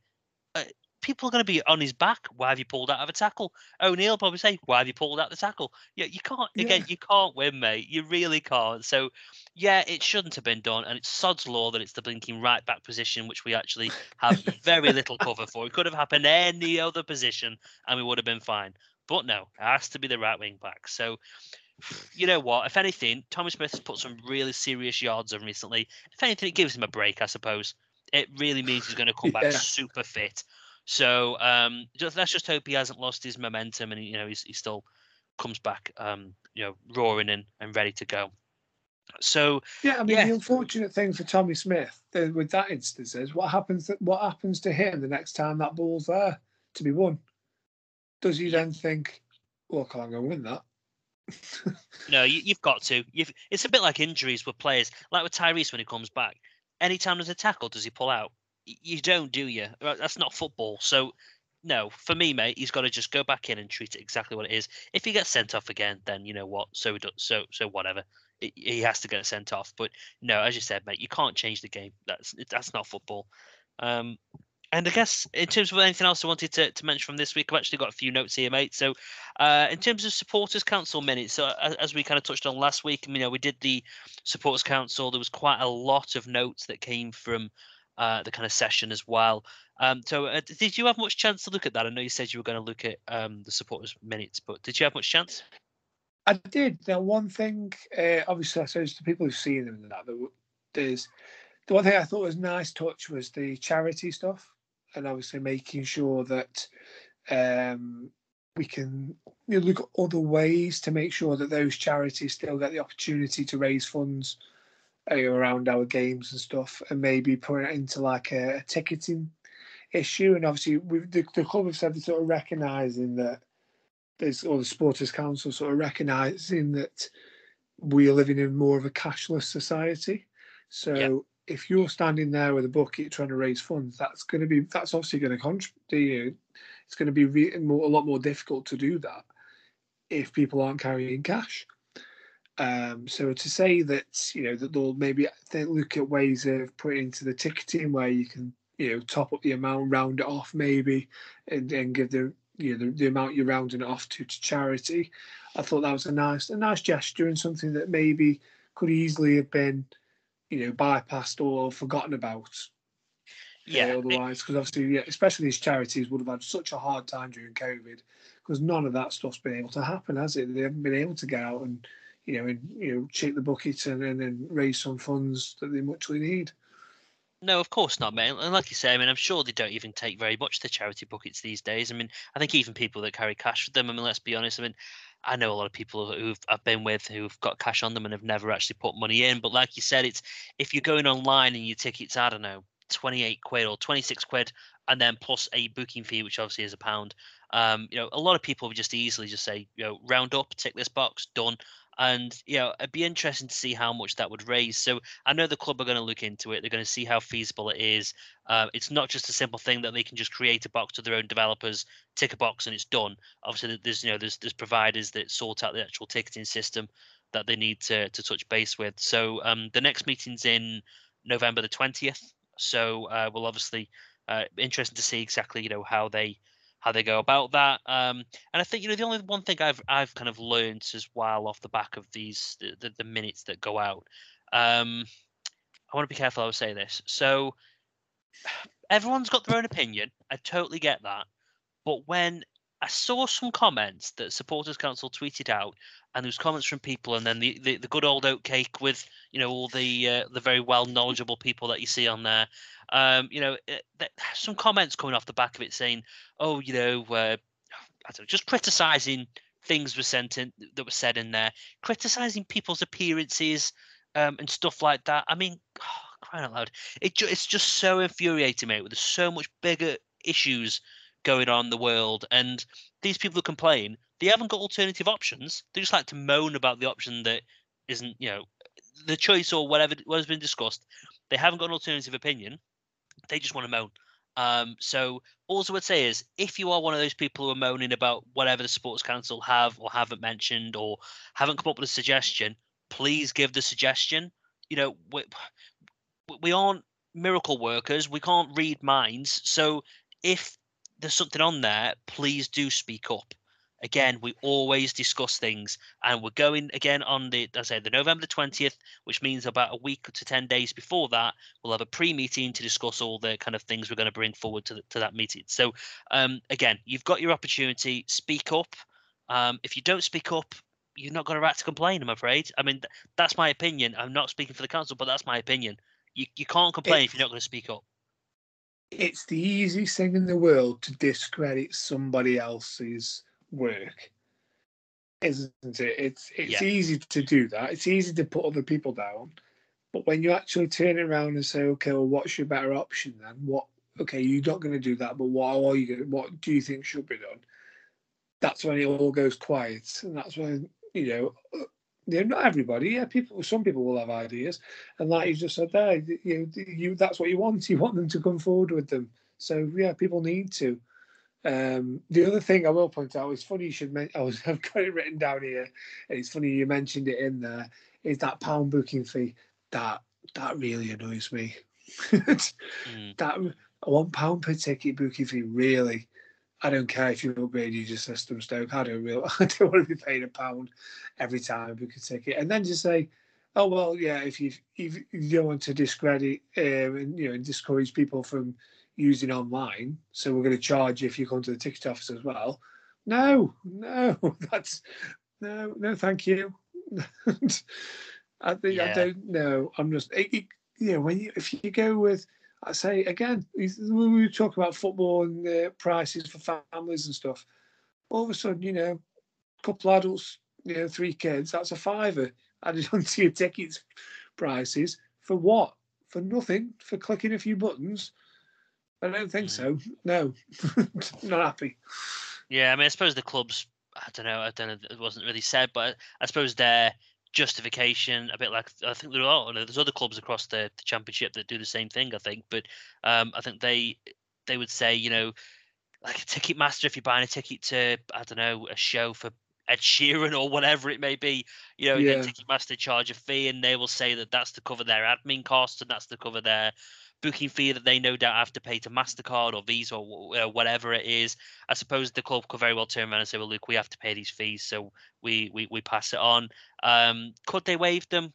people are going to be on his back. Why have you pulled out of a tackle? O'Neill will probably say, why have you pulled out the tackle? Yeah, you can't, again, you can't win, mate. You really can't. So, yeah, it shouldn't have been done. And it's sod's law that it's the blinking right back position, which we actually have very little cover for. It could have happened any other position and we would have been fine. But no, it has to be the right wing back. So, you know what? If anything, Tommy Smith has put some really serious yards on recently. If anything, it gives him a break, I suppose. It really means he's going to come back super fit. So let's just hope he hasn't lost his momentum and, you know, he still comes back, you know, roaring and ready to go. So, yeah, I mean, the unfortunate thing for Tommy Smith with that instance is what happens to him the next time that ball's there to be won? Does he then think, well, I can't go win that? No, you've got to. It's a bit like injuries with players, like with Tyrese when he comes back. Anytime there's a tackle, does he pull out? You don't, do you? That's not football. So, no, for me, mate, he's got to just go back in and treat it exactly what it is. If he gets sent off again, then you know what? So whatever. He has to get sent off. But no, as you said, mate, you can't change the game. That's not football. And I guess in terms of anything else I wanted to mention from this week, I've actually got a few notes here, mate. So in terms of Supporters Council minutes, so as we kind of touched on last week, you know, we did the Supporters Council. There was quite a lot of notes that came from the kind of session as well. So did you have much chance to look at that? I know you said you were going to look at the Supporters minutes, but did you have much chance? I did. Now, one thing, obviously, I suppose to people who've seen them and that, the one thing I thought was nice touch was the charity stuff. And obviously making sure that we can look at other ways to make sure that those charities still get the opportunity to raise funds around our games and stuff, and maybe put it into like a ticketing issue. And obviously the club have said they're sort of recognising that the Supporters Council sort of recognising that we are living in more of a cashless society. So. Yeah. If you're standing there with a bucket trying to raise funds, that's obviously going to contribute. It's going to be a lot more difficult to do that if people aren't carrying cash. So to say that, you know, that they'll maybe look at ways of putting into the ticketing where you can, you know, top up the amount, round it off maybe, and give the amount you're rounding it off to charity. I thought that was a nice gesture and something that maybe could easily have been, you know, bypassed or forgotten about. Yeah. Otherwise, because obviously, especially these charities would have had such a hard time during COVID, because none of that stuff's been able to happen, has it? They haven't been able to get out and shake the bucket and raise some funds that they muchly need. No, of course not, mate. And like you say, I mean, I'm sure they don't even take very much to charity buckets these days. I mean, I think even people that carry cash with them, I mean, let's be honest, I mean, I know a lot of people who've got cash on them and have never actually put money in. But like you said, it's if you're going online and your ticket's, I don't know, 28 quid or 26 quid, and then plus a booking fee, which obviously is £1. You know, a lot of people would just easily just say, you know, round up, tick this box, done. And, you know, it'd be interesting to see how much that would raise. So I know the club are going to look into it. They're going to see how feasible it is. It's not just a simple thing that they can just create a box to their own developers, tick a box, and it's done. Obviously, there's providers that sort out the actual ticketing system that they need to touch base with. So the next meeting's in November the 20th. So we'll obviously interesting to see exactly, you know, how they go about that. And I think, you know, the only one thing I've kind of learned as well off the back of these the minutes that go out. I want to be careful how I say this. So everyone's got their own opinion. I totally get that. But when I saw some comments that Supporters Council tweeted out, and there was comments from people, and then the good old oatcake with, you know, all the very well knowledgeable people that you see on there. You know, some comments coming off the back of it saying, "Oh, you know, I don't know," just criticising things that were said in there, criticising people's appearances and stuff like that. I mean, crying out loud! It's just so infuriating, mate. There's so much bigger issues going on in the world, and these people who complain, they haven't got alternative options. They just like to moan about the option that isn't, you know, the choice or whatever what has been discussed. They haven't got an alternative opinion. They just want to moan. So all I would say is, if you are one of those people who are moaning about whatever the Supporters Council have or haven't mentioned or haven't come up with a suggestion, please give the suggestion. You know, we aren't miracle workers. We can't read minds. So if there's something on there, please do speak up. Again, we always discuss things, and we're going again on the November the 20th, which means about a week to 10 days before that, we'll have a pre-meeting to discuss all the kind of things we're going to bring forward to that meeting. So again, you've got your opportunity, speak up. If you don't speak up, you're not going to rat to complain, I'm afraid. I mean, that's my opinion. I'm not speaking for the council, but that's my opinion. You can't complain if you're not going to speak up. It's the easiest thing in the world to discredit somebody else's work, isn't it? It's easy to do that. It's easy to put other people down, but when you actually turn around and say, okay, well, what's your better option then? What? Okay, you're not going to do that, but what do you think should be done? That's when it all goes quiet, and that's when not everybody. Yeah, people. Some people will have ideas, and like you just said there, that's what you want. You want them to come forward with them. So yeah, people need to. The other thing I will point out, it's funny you should mention, I've got it written down here, and it's funny you mentioned it in there, is that pound booking fee. That really annoys me. That £1 per ticket booking fee, really. I don't care if you upgrade your system, Stoke. I don't want to be paying £1 every time we could take it. And then just say, oh, well, yeah, if you don't want to discredit and discourage people from using online, so we're going to charge you if you come to the ticket office as well. No, thank you. I don't know. I'm just, if you go with, I say again, we were talking about football and prices for families and stuff. All of a sudden, a couple adults, 3 kids, that's a £5 added onto your tickets prices. For what? For nothing? For clicking a few buttons? I don't think so. No, not happy. Yeah, I mean, I suppose the clubs, I don't know, it wasn't really said, but I suppose their justification, a bit like, I think there are, there's other clubs across the championship that do the same thing, I think, but I think they would say, like a Ticketmaster, if you're buying a ticket to, a show for Ed Sheeran or whatever it may be, Ticketmaster charge a fee, and they will say that that's to cover their admin costs, and that's to cover their booking fee that they no doubt have to pay to MasterCard or Visa or whatever it is. I suppose the club could very well turn around and say, well, look, we have to pay these fees, so we pass it on. Could they waive them?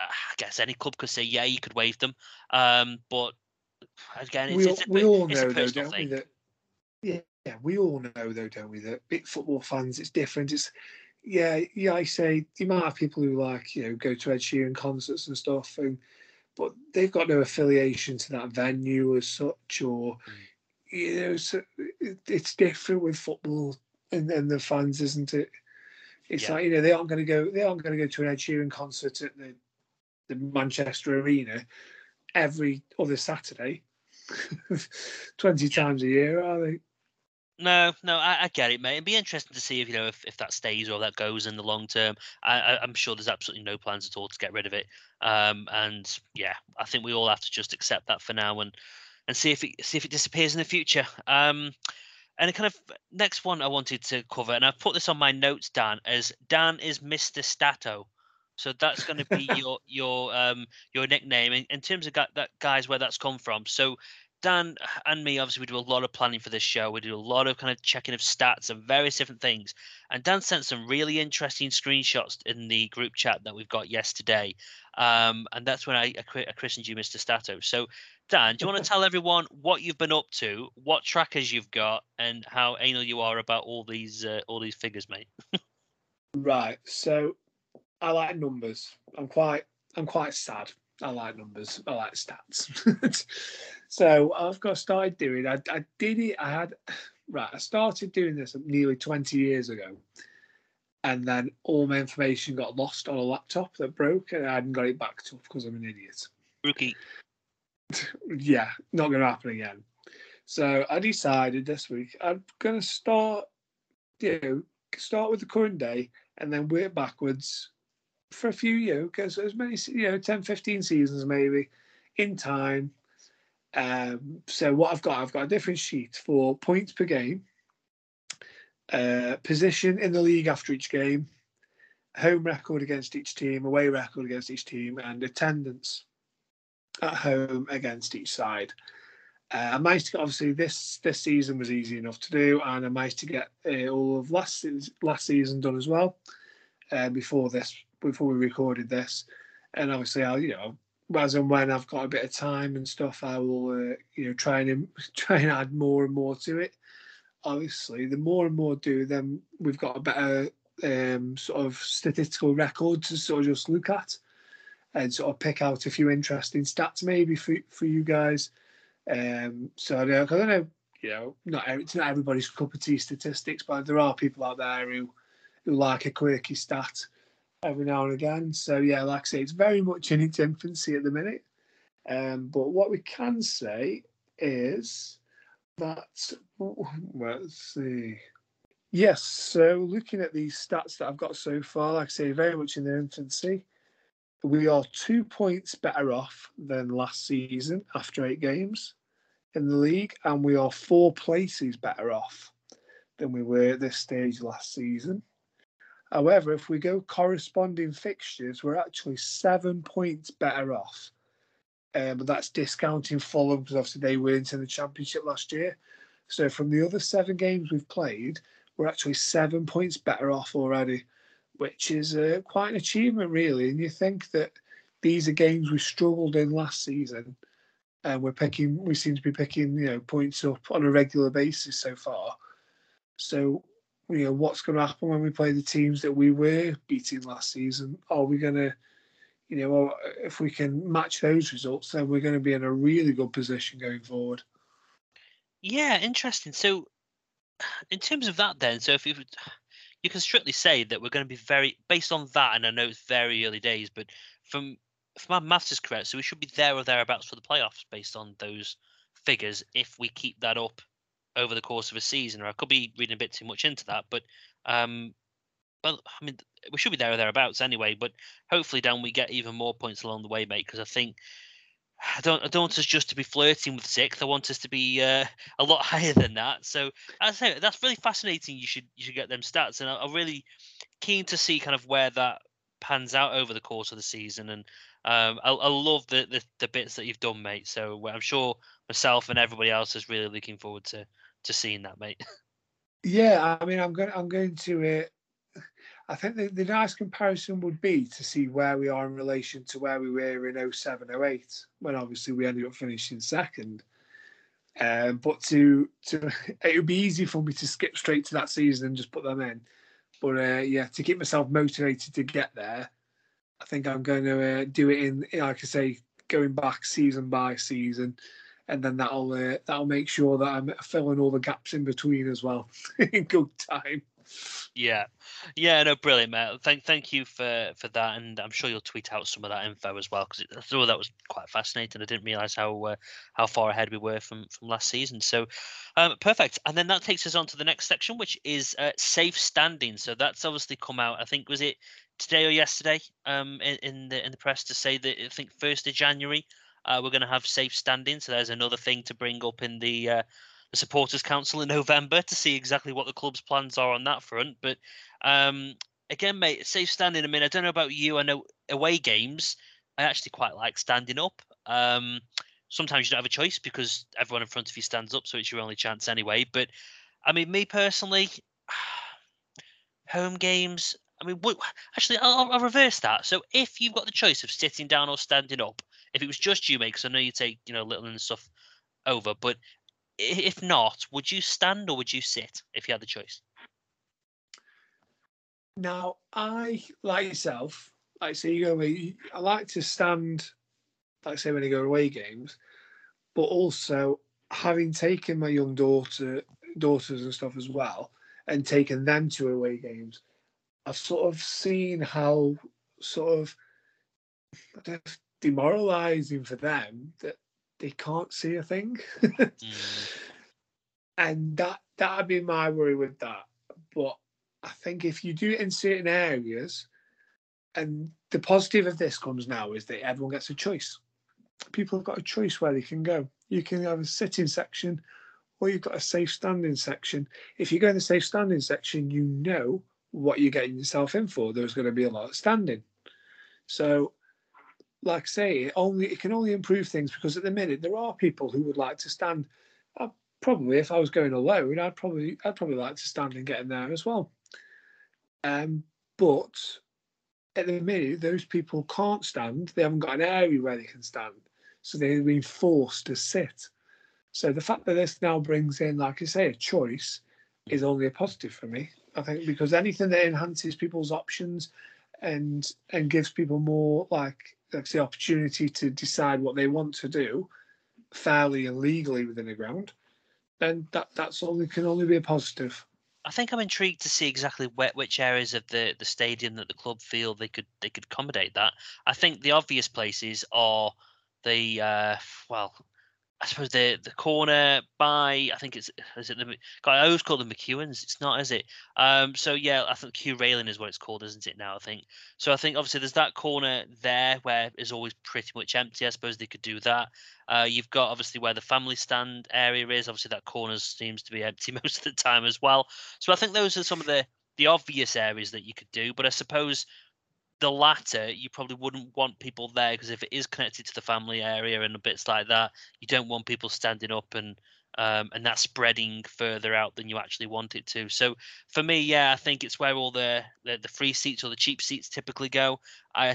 I guess any club could say, yeah, you could waive them. But again, it's a personal thing. We all know, though, don't we, that football fans, it's different. I say, you might have people who like, go to Ed Sheeran concerts and stuff, and but they've got no affiliation to that venue as such, or so it's different with football and the fans, isn't it? It's like they aren't going to go. They aren't going to go to an Ed Sheeran concert at the Manchester Arena every other Saturday, 20 times a year, are they? No, I get it, mate. It'd be interesting to see if if that stays or that goes in the long term. I'm sure there's absolutely no plans at all to get rid of it. And yeah, I think we all have to just accept that for now and see if it disappears in the future. And the kind of next one I wanted to cover, and I've put this on my notes, Dan, as Dan is Mr. Stato. So that's going to be your nickname in terms of that, guys, where that's come from. So Dan and me, obviously, we do a lot of planning for this show. We do a lot of kind of checking of stats and various different things. And Dan sent some really interesting screenshots in the group chat that we've got yesterday. And that's when I christened you Mr. Stato. So, Dan, do you want to tell everyone what you've been up to, what trackers you've got, and how anal you are about all these figures, mate? Right. So, I like numbers. I'm quite sad. I like numbers. I like stats. So I've started doing. I did it. I had right. I started doing this nearly 20 years ago, and then all my information got lost on a laptop that broke, and I hadn't got it backed up because I'm an idiot. Rookie. Yeah, not going to happen again. So I decided this week I'm going to start. Start with the current day, and then work backwards for a few years, as many 10, 15 seasons maybe in time. So what I've got a different sheet for points per game, position in the league after each game, home record against each team, away record against each team, and attendance at home against each side. I managed to get, obviously this season was easy enough to do, and I managed to get all of last season done as well before we recorded this. And obviously, I'll, you know, as and when I've got a bit of time and stuff, I will you know, try and add more and more to it. Obviously, the more and more do, then we've got a better sort of statistical record to sort of just look at and sort of pick out a few interesting stats maybe for you guys. So I don't know, you know, it's not everybody's cup of tea statistics, but there are people out there who like a quirky stat every now and again. So yeah, like I say, it's very much in its infancy at the minute. But what we can say is that, let's see. Yes, so looking at these stats that I've got so far, like I say, very much in their infancy. We are 2 points better off than last season after 8 games in the league, and we are 4 places better off than we were at this stage last season. However, if we go corresponding fixtures, we're actually 7 points better off. But that's discounting Fulham, because obviously they weren't in the Championship last year. So from the other 7 games we've played, we're actually 7 points better off already, which is quite an achievement, really. And you think that these are games we struggled in last season, and we seem to be picking, you know, points up on a regular basis so far. So, you know, what's going to happen when we play the teams that we were beating last season? Are we going to, you know, if we can match those results, then we're going to be in a really good position going forward. Yeah, interesting. So, in terms of that, then, so if you... You can strictly say that we're going to be very, based on that, and I know it's very early days, but if my maths is correct, so we should be there or thereabouts for the playoffs based on those figures if we keep that up over the course of a season. Or I could be reading a bit too much into that, but well, I mean, we should be there or thereabouts anyway. But hopefully, Dan, we get even more points along the way, mate, because I think I don't want us just to be flirting with 6th. I want us to be a lot higher than that. So as I say, that's really fascinating. You should get them stats, and I'm really keen to see kind of where that pans out over the course of the season. And I love the bits that you've done, mate. So I'm sure myself and everybody else is really looking forward to seeing that, mate. Yeah, I mean, I'm going to. I think the nice comparison would be to see where we are in relation to where we were in 2007-08, when obviously we ended up finishing 2nd. But it would be easy for me to skip straight to that season and just put them in. But yeah, to keep myself motivated to get there, I think I'm going to do it in, like I say, going back season by season, and then that'll make sure that I'm filling all the gaps in between as well in good time. Yeah, no, brilliant, mate. Thank you for that, and I'm sure you'll tweet out some of that info as well, because I thought that was quite fascinating. I didn't realise how far ahead we were from last season. So, perfect. And then that takes us on to the next section, which is safe standing. So that's obviously come out, I think, was it today or yesterday? In the press to say that I think 1st of January we're going to have safe standing. So there's another thing to bring up in the Supporters Council in November to see exactly what the club's plans are on that front. But again, mate, safe standing. I mean, I don't know about you. I know away games, I actually quite like standing up. Sometimes you don't have a choice because everyone in front of you stands up, so it's your only chance anyway. But I mean, me personally, home games. I mean, actually, I'll reverse that. So if you've got the choice of sitting down or standing up, if it was just you, mate, because I know you take, you know, little and stuff over, but if not, would you stand or would you sit if you had the choice? Now, I, like yourself, like say you go away, I like to stand, like say when I go away games, but also having taken my young daughters and stuff as well, and taken them to away games, I've sort of seen how sort of, I don't know, demoralising for them that they can't see a thing. And that'd be my worry with that. But I think if you do it in certain areas, and the positive of this comes now is that everyone gets a choice. People have got a choice where they can go. You can have a sitting section, or you've got a safe standing section. If you go in the safe standing section, you know what you're getting yourself in for. There's going to be a lot of standing. So like I say, it can only improve things, because at the minute there are people who would like to stand. Probably if I was going alone, I'd probably like to stand and get in there as well. But at the minute, those people can't stand. They haven't got an area where they can stand, so they've been forced to sit. So the fact that this now brings in, like I say, a choice is only a positive for me, I think, because anything that enhances people's options and gives people more, like the opportunity to decide what they want to do fairly and legally within the ground, then that can only be a positive. I think I'm intrigued to see exactly which areas of the stadium that the club feel they could accommodate that. I think the obvious places are the corner by, I think I always call them McEwan's. It's not, is it? So yeah, I think Q Railing is what it's called, isn't it now, I think. So I think obviously there's that corner there where is always pretty much empty. I suppose they could do that. You've got obviously where the family stand area is. Obviously that corner seems to be empty most of the time as well. So I think those are some of the obvious areas that you could do. But I suppose the latter, you probably wouldn't want people there, because if it is connected to the family area and bits like that, you don't want people standing up and that spreading further out than you actually want it to. So for me, yeah, I think it's where all the free seats or the cheap seats typically go. I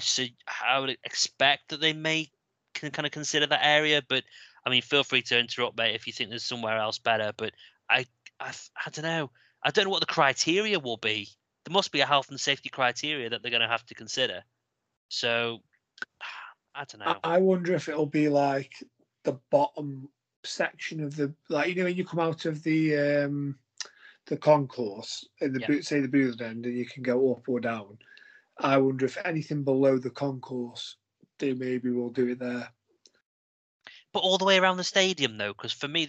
would expect that they may kind of consider that area, but I mean, feel free to interrupt, mate, if you think there's somewhere else better. But I don't know. I don't know what the criteria will be. There must be a health and safety criteria that they're going to have to consider. So, I don't know. I wonder if it'll be like the bottom section of the, like, you know, when you come out of the concourse, in the say the booth end, and you can go up or down. I wonder if anything below the concourse, they maybe will do it there. But all the way around the stadium, though, because for me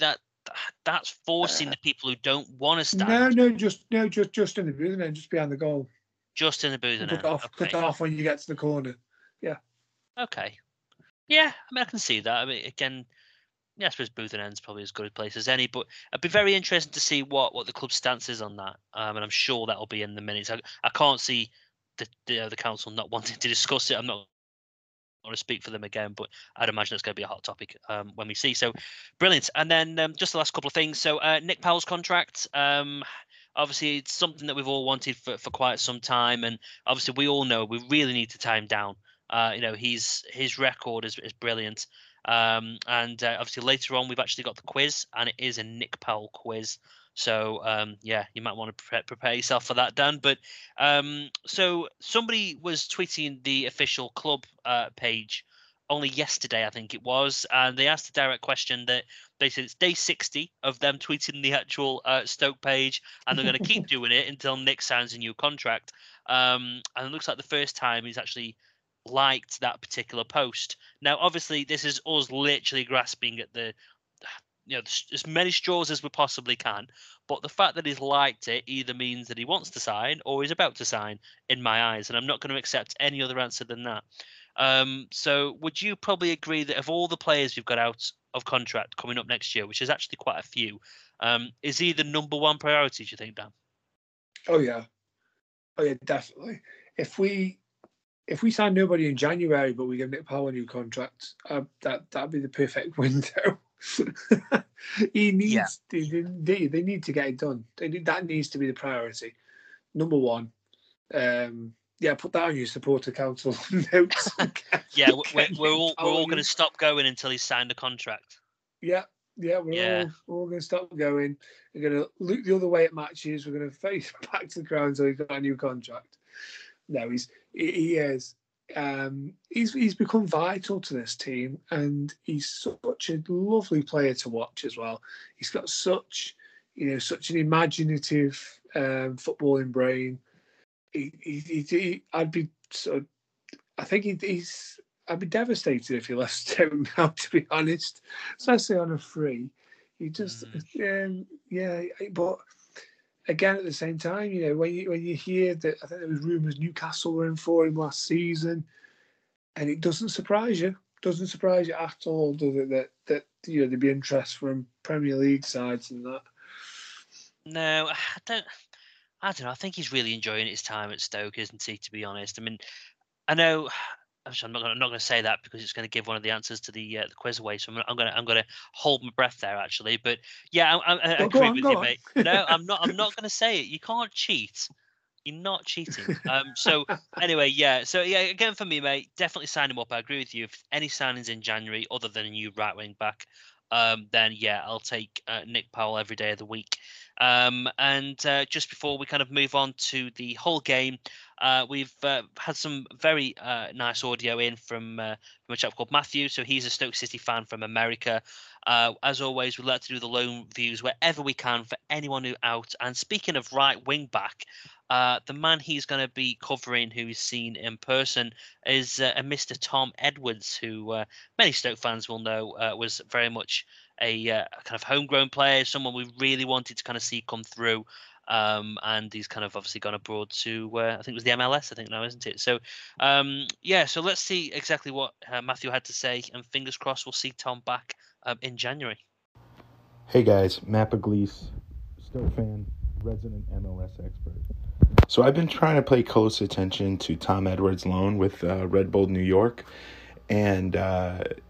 that's forcing the people who don't want to stand. No, just in the booth and then just behind the goal. Just in the booth and cut off when you get to the corner. Yeah. Okay. Yeah, I mean, I can see that. I mean, again, yeah, I suppose booth and end's probably as good a place as any. But I'd be very interested to see what the club's stance is on that, and I'm sure that'll be in the minutes. I can't see the council not wanting to discuss it. I'm not want to speak for them again, but I'd imagine it's going to be a hot topic when we see. So brilliant. And then just the last couple of things. So Nick Powell's contract, obviously it's something that we've all wanted for quite some time, and obviously we all know we really need to tie him down. His record is brilliant, and obviously later on we've actually got the quiz, and it is a Nick Powell quiz. So, you might want to prepare yourself for that, Dan. But so somebody was tweeting the official club page only yesterday, I think it was. And they asked a direct question that they said it's day 60 of them tweeting the actual Stoke page. And they're going to keep doing it until Nick signs a new contract. And it looks like the first time he's actually liked that particular post. Now, obviously, this is us literally grasping at the, you know, as many straws as we possibly can, but the fact that he's liked it either means that he wants to sign or he's about to sign, in my eyes, and I'm not going to accept any other answer than that. So would you probably agree that of all the players we've got out of contract coming up next year, which is actually quite a few, is he the number one priority, do you think, Dan? Oh yeah, definitely. If we sign nobody in January but we give Nick Powell a new contract, that'd be the perfect window. They need to get it done. That needs to be the priority, number one. Put that on your supporter council notes. We're all going to stop going until he's signed a contract. We're all going to stop going. We're going to look the other way at matches. We're going to face back to the ground until he's got a new contract. No, he is. He's become vital to this team, and he's such a lovely player to watch as well. He's got such an imaginative footballing brain. I'd be devastated if he left Stoke now, to be honest, especially on a free. But again, at the same time, you know, when you hear that, I think there was rumours Newcastle were in for him last season, and it doesn't surprise you at all, does it, that you know, there'd be interest from Premier League sides and that. No, I don't know. I think he's really enjoying his time at Stoke, isn't he? To be honest, I mean, I know I'm not going to say that because it's going to give one of the answers to the quiz away. So I'm going to hold my breath there actually. But yeah, I agree with you, mate. No, I'm not going to say it. You can't cheat. You're not cheating. So anyway, yeah. So yeah, again for me, mate, definitely sign him up. I agree with you. If any signings in January other than a new right wing back, then yeah, I'll take Nick Powell every day of the week. And just before we kind of move on to the whole game, we've had some very nice audio in from a chap called Matthew. So he's a Stoke City fan from America. As always, we like to do the loan views wherever we can for anyone who's out. And speaking of right wing back, the man he's going to be covering, who is seen in person, is a Mr. Tom Edwards, who many Stoke fans will know was very much a kind of homegrown player, someone we really wanted to kind of see come through. And he's kind of obviously gone abroad to, I think it was the MLS, I think now, isn't it? So, yeah, so let's see exactly what Matthew had to say, and fingers crossed we'll see Tom back in January. Hey guys, Matt Pugliese, Stoke fan, resident MLS expert. So I've been trying to pay close attention to Tom Edwards' loan with Red Bull New York, and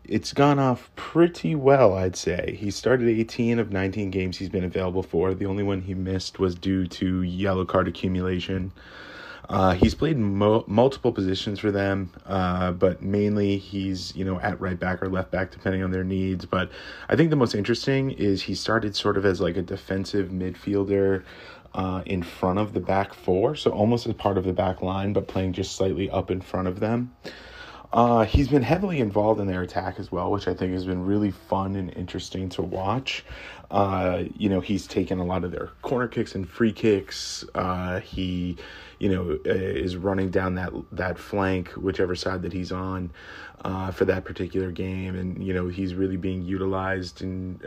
it's gone off pretty well, I'd say. He started 18 of 19 games he's been available for. The only one he missed was due to yellow card accumulation. He's played multiple positions for them, but mainly he's, at right back or left back, depending on their needs. But I think the most interesting is he started sort of as like a defensive midfielder in front of the back four, so almost as part of the back line, but playing just slightly up in front of them. He's been heavily involved in their attack as well, which I think has been really fun and interesting to watch. He's taken a lot of their corner kicks and free kicks. He, is running down that flank, whichever side that he's on, for that particular game. And, he's really being utilized, and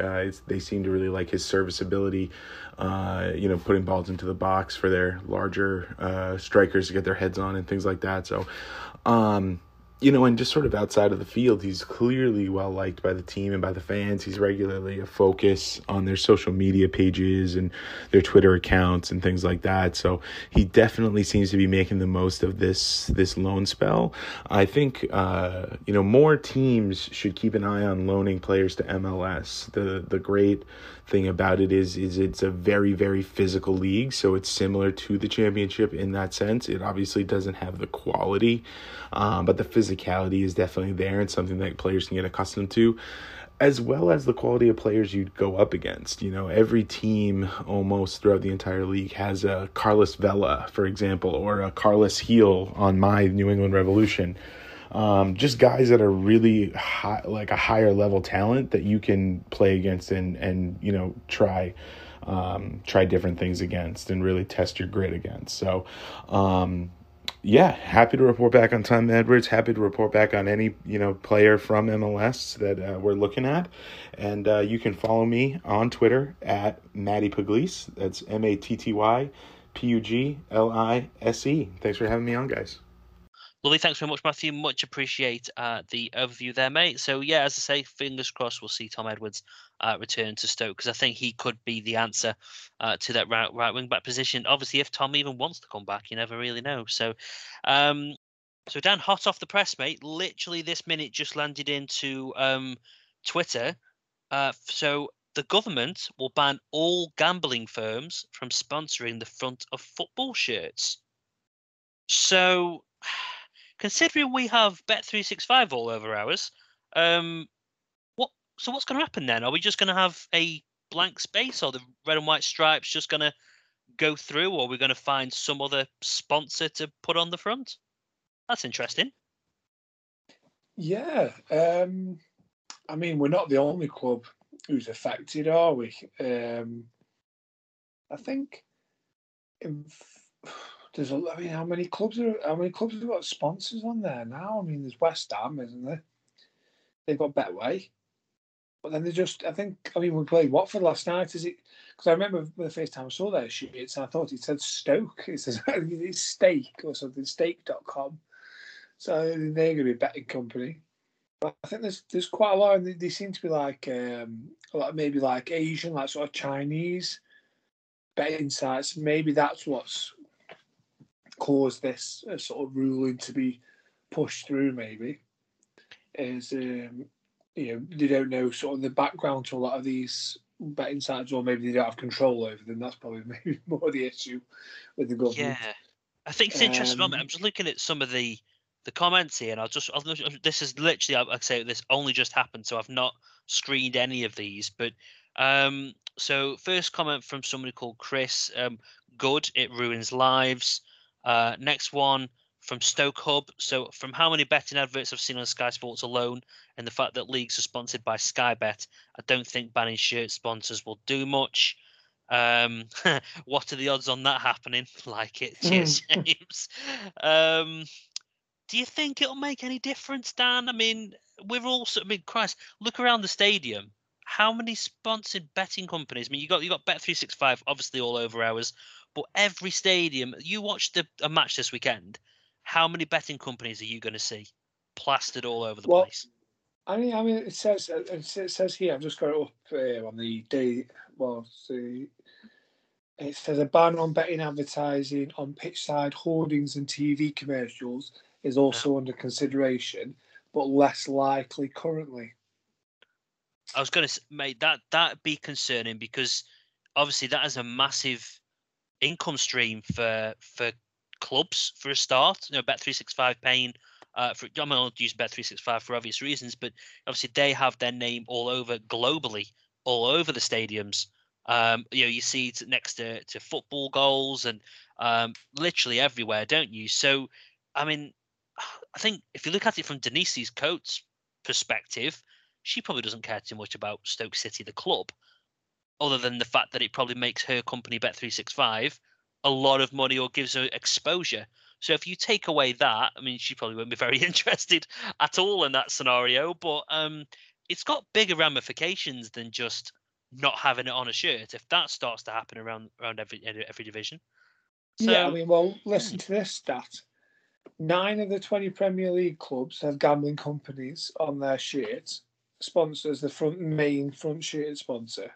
they seem to really like his serviceability, putting balls into the box for their larger strikers to get their heads on and things like that. So, and just sort of outside of the field, he's clearly well-liked by the team and by the fans. He's regularly a focus on their social media pages and their Twitter accounts and things like that. So he definitely seems to be making the most of this loan spell. I think, more teams should keep an eye on loaning players to MLS. The great thing about it is it's a very, very physical league, so it's similar to the Championship in that sense. It obviously doesn't have the quality, but the physicality is definitely there, and something that players can get accustomed to, as well as the quality of players you'd go up against. Every team almost throughout the entire league has a Carlos Vela, for example, or a Carlos Heel on my New England Revolution. Just guys that are really high, like a higher level talent that you can play against and try different things against and really test your grit against. So, yeah, happy to report back on Tom Edwards, happy to report back on any, player from MLS that we're looking at. And you can follow me on Twitter at Matty Pugliese. That's MattyPuglise. Thanks for having me on, guys. Lovely. Thanks very much, Matthew. Much appreciate the overview there, mate. So, yeah, as I say, fingers crossed we'll see Tom Edwards return to Stoke, because I think he could be the answer to that right wing-back position. Obviously, if Tom even wants to come back, you never really know. So, so Dan, hot off the press, mate. Literally this minute just landed into Twitter. So the government will ban all gambling firms from sponsoring the front of football shirts. So, considering we have Bet365 all over ours, what's going to happen then? Are we just going to have a blank space, or the red and white stripes just going to go through, or are we going to find some other sponsor to put on the front? That's interesting. Yeah. We're not the only club who's affected, are we? I think... how many clubs have got sponsors on there now? There's West Ham, isn't there? They've got Betway, but then they just. We played Watford last night. Is it? Because I remember the first time I saw their shirts, and I thought it said Stoke. It says it's Stake or something. Stake.com. So they're going to be a betting company. But I think there's quite a lot. And they seem to be like a lot, maybe like Asian, like sort of Chinese betting sites. Maybe that's what's caused this sort of ruling to be push through maybe is, you know, they don't know sort of the background to a lot of these betting sites, or maybe they don't have control over them. That's probably maybe more the issue with the government. Yeah, I think it's interesting moment. I'm just looking at some of the comments here, and this is literally, like I say, this only just happened, so I've not screened any of these. But so first comment from somebody called Chris, good, it ruins lives. Next one from Stoke Hub. So from how many betting adverts I've seen on Sky Sports alone, and the fact that leagues are sponsored by Sky Bet, I don't think banning shirt sponsors will do much. What are the odds on that happening? Like it. Cheers, James. Do you think it'll make any difference, Dan? I mean, Christ, look around the stadium. How many sponsored betting companies? I mean, you got Bet365, obviously all over ours, but every stadium. You watched a match this weekend. How many betting companies are you going to see plastered all over the place? I mean, it says here. I've just got it up on the day. Well, it says a ban on betting advertising on pitch side hoardings and TV commercials is also under consideration, but less likely currently. I was going to say, mate, that'd be concerning, because obviously that is a massive income stream for clubs for a start. You know, Bet365 paying for, I'm going to use Bet365 for obvious reasons, but obviously they have their name all over globally, all over the stadiums. You know, you see it next to football goals and literally everywhere, don't you? So, I mean, I think if you look at it from Denise's Coates' perspective, she probably doesn't care too much about Stoke City, the club, other than the fact that it probably makes her company Bet365 a lot of money or gives her exposure. So if you take away that, I mean, she probably won't be very interested at all in that scenario. But it's got bigger ramifications than just not having it on a shirt, if that starts to happen around every division. So, yeah, I mean, well, listen to this stat. 9 of the 20 Premier League clubs have gambling companies on their shirts. Sponsors the main front shirt sponsor,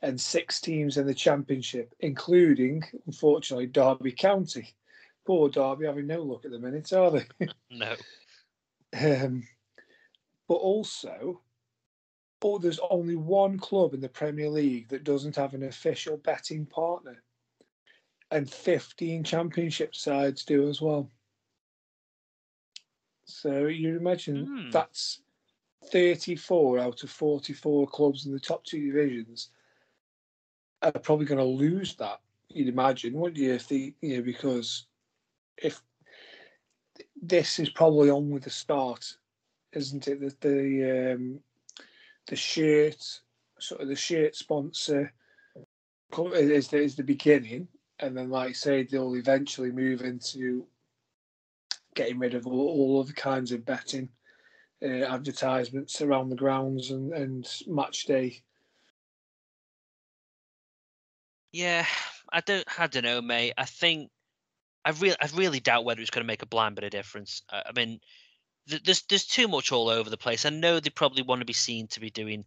and 6 teams in the Championship, including, unfortunately, Derby County. Poor Derby, having no luck at the minute, are they? No. But also, there's only one club in the Premier League that doesn't have an official betting partner, and 15 Championship sides do as well. So you imagine that's 34 out of 44 clubs in the top 2 divisions are probably going to lose that, you'd imagine, wouldn't you? If they, you know, because if this is probably on with the start, isn't it? That the shirt, sort of the shirt sponsor, is the beginning, and then, like I say, they'll eventually move into getting rid of all other kinds of betting. Advertisements around the grounds and match day. Yeah, I don't know, mate. I think I really doubt whether it's going to make a blind bit of difference. I mean, there's too much all over the place. I know they probably want to be seen to be doing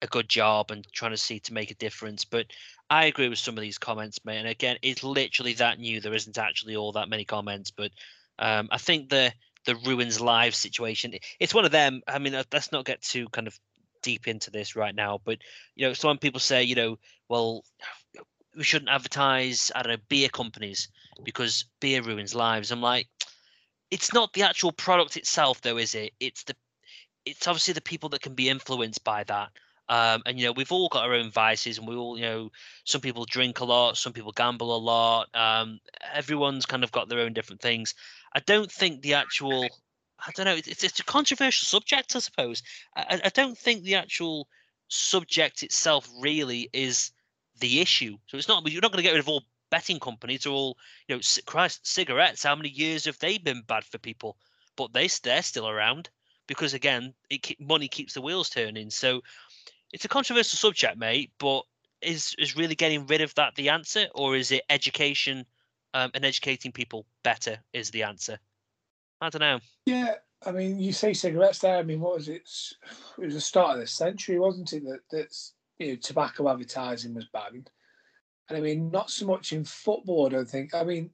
a good job and trying to see to make a difference, but I agree with some of these comments, mate. And again, it's literally that new. There isn't actually all that many comments, but I think the ruins lives situation. It's one of them. I mean, let's not get too kind of deep into this right now, but, you know, some people say, you know, well, we shouldn't advertise, I don't know, beer companies because beer ruins lives. I'm like, it's not the actual product itself though, is it? It's obviously the people that can be influenced by that. And, you know, we've all got our own vices, and we all, you know, some people drink a lot, some people gamble a lot. Everyone's kind of got their own different things. I don't think the actual, I don't know, it's a controversial subject, I suppose. I don't think the actual subject itself really is the issue. So it's not, you're not going to get rid of all betting companies or all, you know, Christ, cigarettes. How many years have they been bad for people? But they're still around because, again, money keeps the wheels turning. So it's a controversial subject, mate, but is really getting rid of that the answer, or is it education and educating people better is the answer? I don't know. Yeah, I mean, you say cigarettes there. I mean, what was it? It was the start of this century, wasn't it? That's, you know, tobacco advertising was banned. And I mean, not so much in football, I don't think. I mean,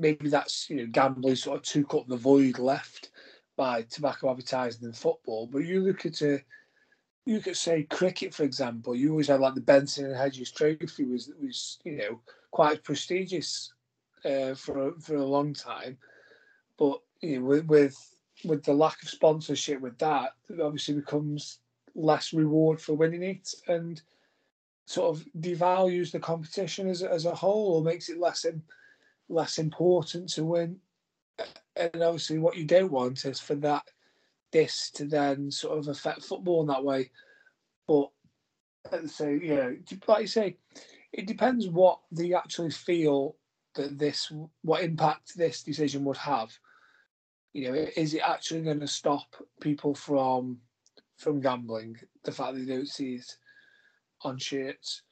maybe that's, you know, gambling sort of took up the void left by tobacco advertising in football. But you look at you could say cricket, for example. You always had like the Benson and Hedges Trophy was you know, quite prestigious for a long time. But you know, with the lack of sponsorship with that, it obviously becomes less reward for winning it and sort of devalues the competition as a whole, or makes it less important to win. And obviously what you don't want is for this to then sort of affect football in that way. But so, you know, like you say, it depends what they actually feel that what impact this decision would have. You know, is it actually going to stop people from gambling, the fact that they don't see it on shirts?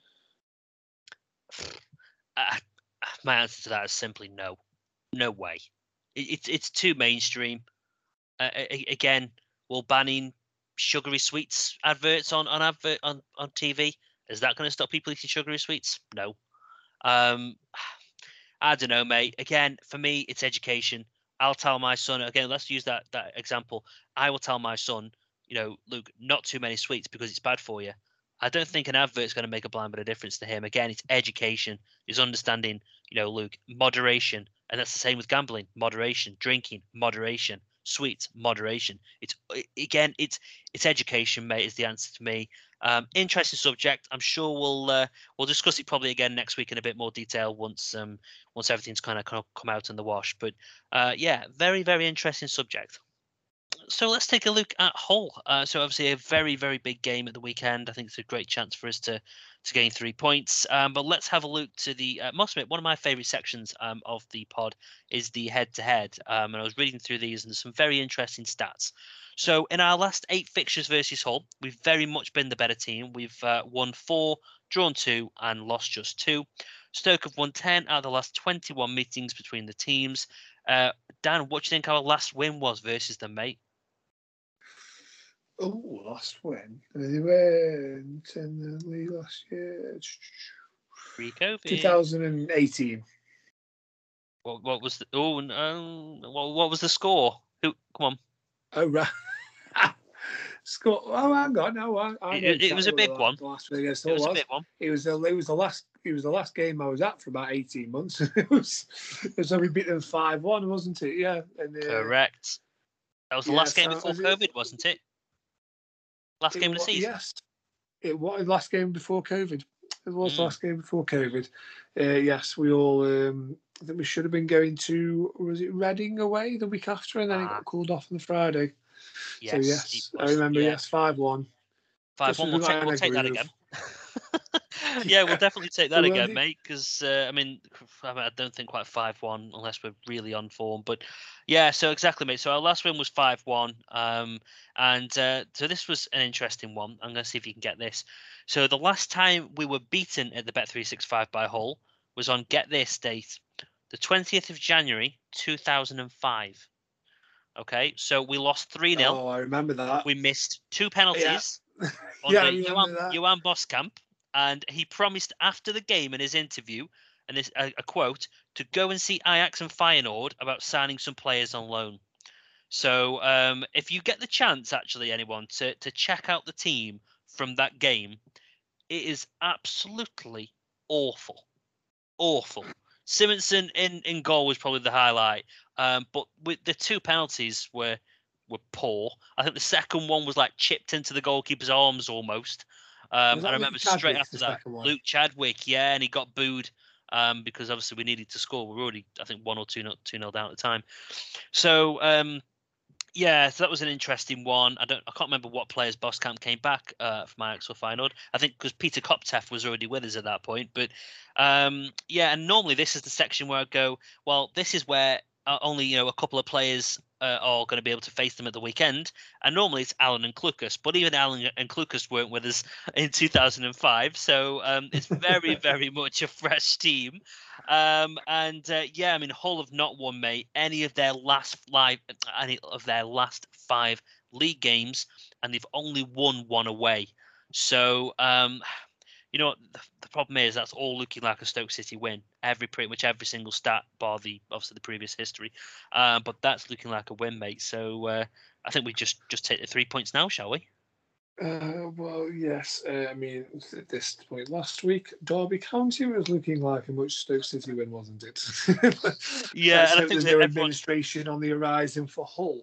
My answer to that is simply no. No way. It's too mainstream. Again, well, banning sugary sweets adverts on TV, is that going to stop people eating sugary sweets? No. I don't know, mate. Again, for me, it's education. I'll tell my son, again, let's use that example. I will tell my son, you know, Luke, not too many sweets because it's bad for you. I don't think an advert's going to make a blind bit of difference to him. Again, it's education. It's understanding, you know, Luke, moderation. And that's the same with gambling, moderation, drinking, moderation, sweets, moderation. It's education, mate, is the answer to me. Interesting subject. I'm sure we'll discuss it probably again next week in a bit more detail once everything's kind of come out in the wash. But yeah, very, very interesting subject. So let's take a look at Hull. So obviously a very, very big game at the weekend. I think it's a great chance for us to gain 3 points. But let's have a look to the must admit, one of my favourite sections of the pod is the head-to-head. And I was reading through these, and there's some very interesting stats. So in our last 8 fixtures versus Hull, we've very much been the better team. We've won 4, drawn 2, and lost just 2. Stoke have won 10 out of the last 21 meetings between the teams. Dan, what do you think our last win was versus them, mate? Oh, last win. They went in the league last year. Pre-COVID. 2018. What was the? Oh no! What was the score? Who? Come on. Oh right. Score. Oh, hang on. No, I it was a big one. Last week, yes, it was a big one. It was the last game I was at for about 18 months. It was when we beat them 5-1, wasn't it? Yeah. And, correct. That was the last game before COVID, wasn't it? Last game of the season. Yes, it was last game before COVID. It was last game before COVID. Yes, we all. I think we should have been going to, was it Reading away the week after, and then it got called off on the Friday. Yes, so yes, I remember. Yeah. Yes, 5-1. 5-1. We'll take that again. Yeah, we'll definitely take that again, mate. Because I don't think quite 5-1 unless we're really on form. But yeah, so exactly, mate. So our last win was 5-1, and so this was an interesting one. I'm going to see if you can get this. So the last time we were beaten at the Bet365 by Hull was on, get this date, the 20th of January 2005. Okay, so we lost 3-0. Oh, I remember that. We missed 2 penalties. Yeah, Johan Boskamp. And he promised after the game in his interview, and this a quote, to go and see Ajax and Feyenoord about signing some players on loan. So if you get the chance, actually, anyone, to check out the team from that game, it is absolutely awful. Awful. Simonsen in goal was probably the highlight. But with the 2 penalties were poor. I think the second one was like chipped into the goalkeeper's arms almost. I remember straight after that, Luke Chadwick, yeah, and he got booed because obviously we needed to score. We were already, I think, 1 or 2-0 down at the time. So, so that was an interesting one. I can't remember what players Boskamp came back from Ajax or Feyenoord. I think because Peter Kopteff was already with us at that point. But, and normally this is the section where I go, well, this is where only, you know, a couple of players are going to be able to face them at the weekend, and normally it's Allen and Clucas, but even Allen and Clucas weren't with us in 2005, so it's very, very much a fresh team. Hull have not won, mate, any of their last 5 league games, and they've only won 1 away. So, you know, the problem is that's all looking like a Stoke City win. Pretty much every single stat, bar the obviously the previous history, but that's looking like a win, mate. So I think we just take the 3 points now, shall we? Well, yes. I mean, at this point last week, Derby County was looking like a much Stoke City win, wasn't it? Yeah, and I think there's no administration on the horizon for Hull.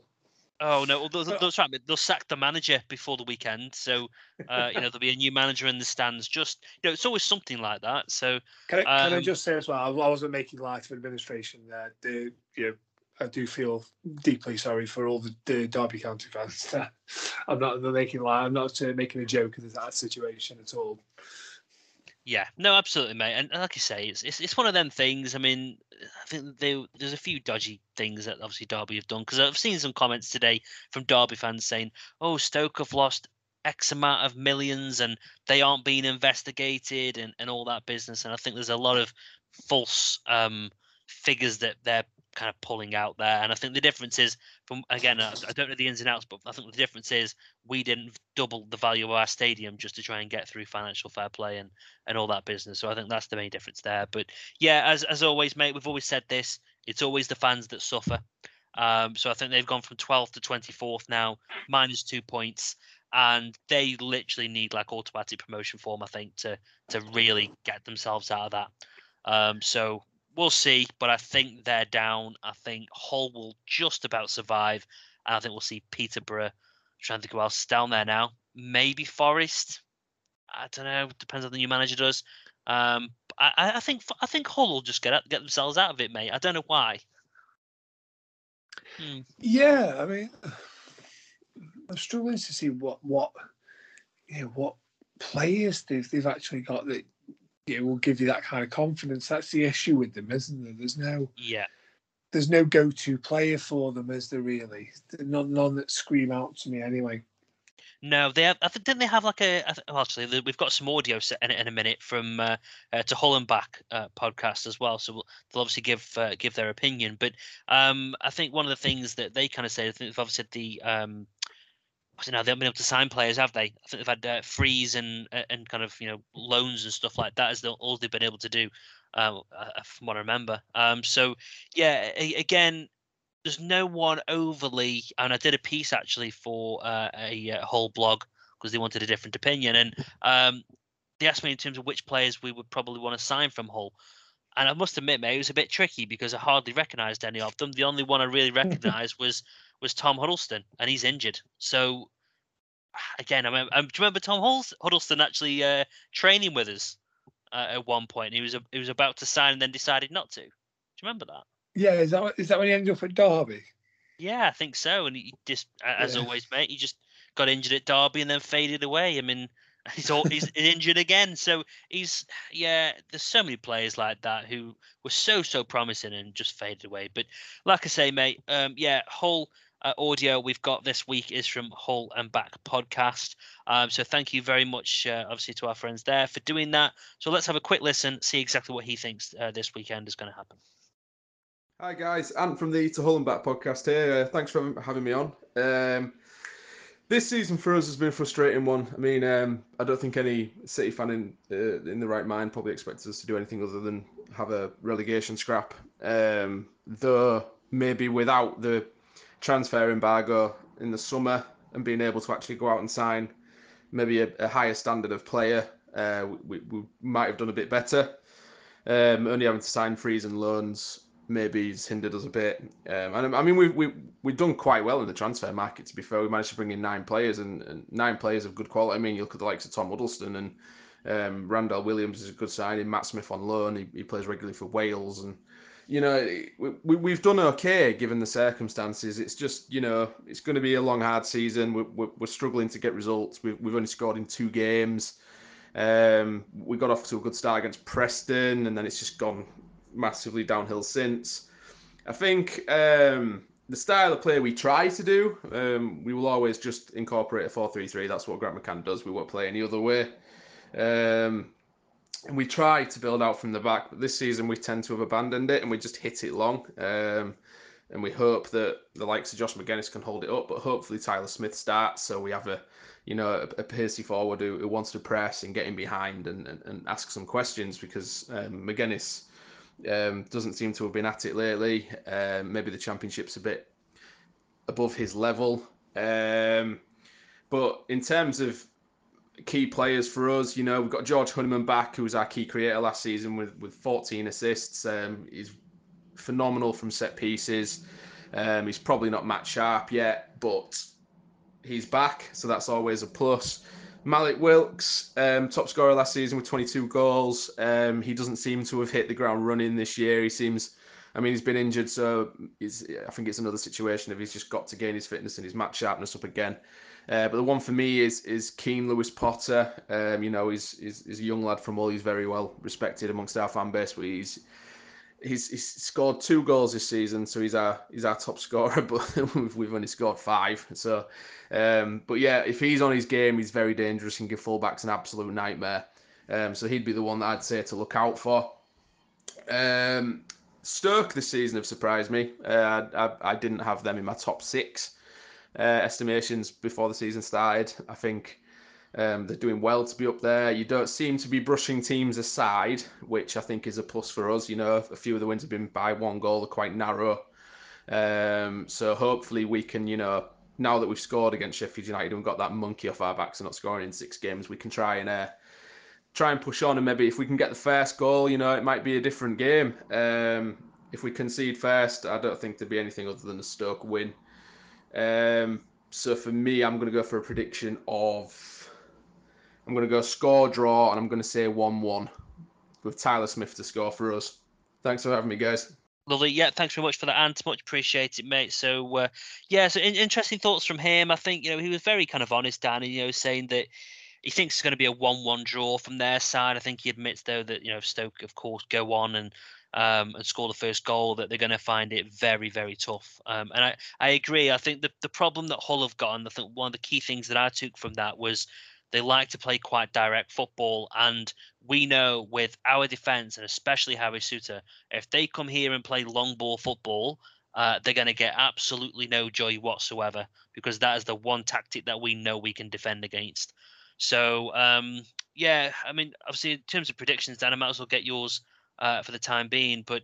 Oh no, that's right. They'll sack the manager before the weekend, so there'll be a new manager in the stands. Just it's always something like that. So can I just say as well, I wasn't making light of administration there. I do feel deeply sorry for all the Derby County fans. I'm not making a joke of that situation at all. Yeah, no, absolutely, mate. And like you say, it's one of them things. I mean, I think there's a few dodgy things that obviously Derby have done, because I've seen some comments today from Derby fans saying, "Oh, Stoke have lost X amount of millions and they aren't being investigated and all that business." And I think there's a lot of false figures that they're kind of pulling out there, and I think the difference is, from again, I don't know the ins and outs, but I think the difference is we didn't double the value of our stadium just to try and get through financial fair play and all that business. So I think that's the main difference there. But yeah, as always, mate, we've always said this: it's always the fans that suffer. So I think they've gone from 12th to 24th now, minus 2 points, and they literally need like automatic promotion form, I think, to really get themselves out of that. So. We'll see, but I think they're down. I think Hull will just about survive. And I think we'll see Peterborough. I'm trying to think who else is down there now. Maybe Forest. I don't know. Depends on what the new manager does. I think Hull will just get themselves out of it, mate. I don't know why. Yeah, I mean, I'm struggling to see what players they've actually got that. It will give you that kind of confidence. That's the issue with them, isn't there? There's no go-to player for them, is there really? None that scream out to me anyway. No, they have. I think didn't they have like a? Actually, we've got some audio set in a minute from to Hull and Back podcast as well. So they'll obviously give their opinion. But I think one of the things that they kind of say, I think they've obviously said they haven't been able to sign players, have they? I think they've had frees and kind of loans and stuff like that is all they've been able to do, from what I remember. So yeah, again, there's no one overly. And I did a piece actually for a whole blog because they wanted a different opinion, and they asked me in terms of which players we would probably want to sign from Hull. And I must admit, mate, it was a bit tricky because I hardly recognised any of them. The only one I really recognised was Tom Huddleston, and he's injured. So, again, do you remember Tom Huddleston actually training with us at one point? He was about to sign and then decided not to. Do you remember that? Yeah, is that when he ended up at Derby? Yeah, I think so. And he just, as always, mate, he just got injured at Derby and then faded away. I mean, he's injured again. So there's so many players like that who were so promising and just faded away. But like I say, mate, Hull audio we've got this week is from Hull and Back podcast. So thank you very much, obviously, to our friends there for doing that. So let's have a quick listen, see exactly what he thinks this weekend is going to happen. Hi, guys. Ant from the To Hull and Back podcast here. Thanks for having me on. This season for us has been a frustrating one. I mean, I don't think any City fan in the right mind probably expected us to do anything other than have a relegation scrap. Though maybe without the transfer embargo in the summer and being able to actually go out and sign maybe a higher standard of player, we might have done a bit better. Only having to sign frees and loans maybe it's hindered us a bit. And I mean, we've done quite well in the transfer market, to be fair. We managed to bring in nine players and nine players of good quality. I mean, you look at the likes of Tom Huddleston and Randall Williams is a good signing. Matt Smith on loan. He plays regularly for Wales. And, we've done okay given the circumstances. It's just, it's going to be a long, hard season. We're struggling to get results. We've only scored in two games. We got off to a good start against Preston, and then it's just gone massively downhill since. I think the style of play we try to do, we will always just incorporate a 4-3-3. That's what Grant McCann does. We won't play any other way. And we try to build out from the back, but this season we tend to have abandoned it and we just hit it long. And we hope that the likes of Josh McGuinness can hold it up, but hopefully Tyler Smith starts, so we have a pacey forward who wants to press and get in behind and ask some questions, because McGuinness doesn't seem to have been at it lately. Maybe the championship's a bit above his level. But in terms of key players for us, you know, we've got George Honeyman back, who was our key creator last season with 14 assists. He's phenomenal from set pieces. He's probably not Matt Sharp yet, but he's back, so that's always a plus. Malik Wilkes, top scorer last season with 22 goals. He doesn't seem to have hit the ground running this year. He seems, I mean, he's been injured, so I think it's another situation of he's just got to gain his fitness and his match sharpness up again. But the one for me is Keane Lewis-Potter. You know, he's a young lad from Hull. He's very well respected amongst our fan base. But he's scored 2 goals this season, so he's our top scorer. But we've only scored 5. So, but yeah, if he's on his game, he's very dangerous and give fullbacks an absolute nightmare. So he'd be the one that I'd say to look out for. Stoke this season have surprised me. I didn't have them in my top 6 estimations before the season started. I think they're doing well to be up there. You don't seem to be brushing teams aside, which I think is a plus for us. You know, a few of the wins have been by 1 goal. They're quite narrow. So hopefully we can, you know, now that we've scored against Sheffield United and got that monkey off our backs and not scoring in 6 games, we can try and push on, and maybe if we can get the first goal, you know, it might be a different game. If we concede first, I don't think there'd be anything other than a Stoke win. So for me, I'm going to go for a prediction of, I'm going to go score draw, and I'm going to say 1-1 with Tyler Smith to score for us. Thanks for having me, guys. Lovely. Yeah, thanks very much for that, Ant. Much appreciated, mate. So, interesting thoughts from him. I think, you know, he was very kind of honest, Danny, you know, saying that he thinks it's going to be a 1-1 draw from their side. I think he admits, though, that, you know, if Stoke, of course, go on and score the first goal, that they're going to find it very, very tough. And I agree. I think the problem that Hull have got, and I think one of the key things that I took from that was they like to play quite direct football. And we know with our defence, and especially Harry Souttar, if they come here and play long ball football, they're going to get absolutely no joy whatsoever, because that is the one tactic that we know we can defend against. So, yeah, I mean, obviously, in terms of predictions, Dan, I might as well get yours for the time being. But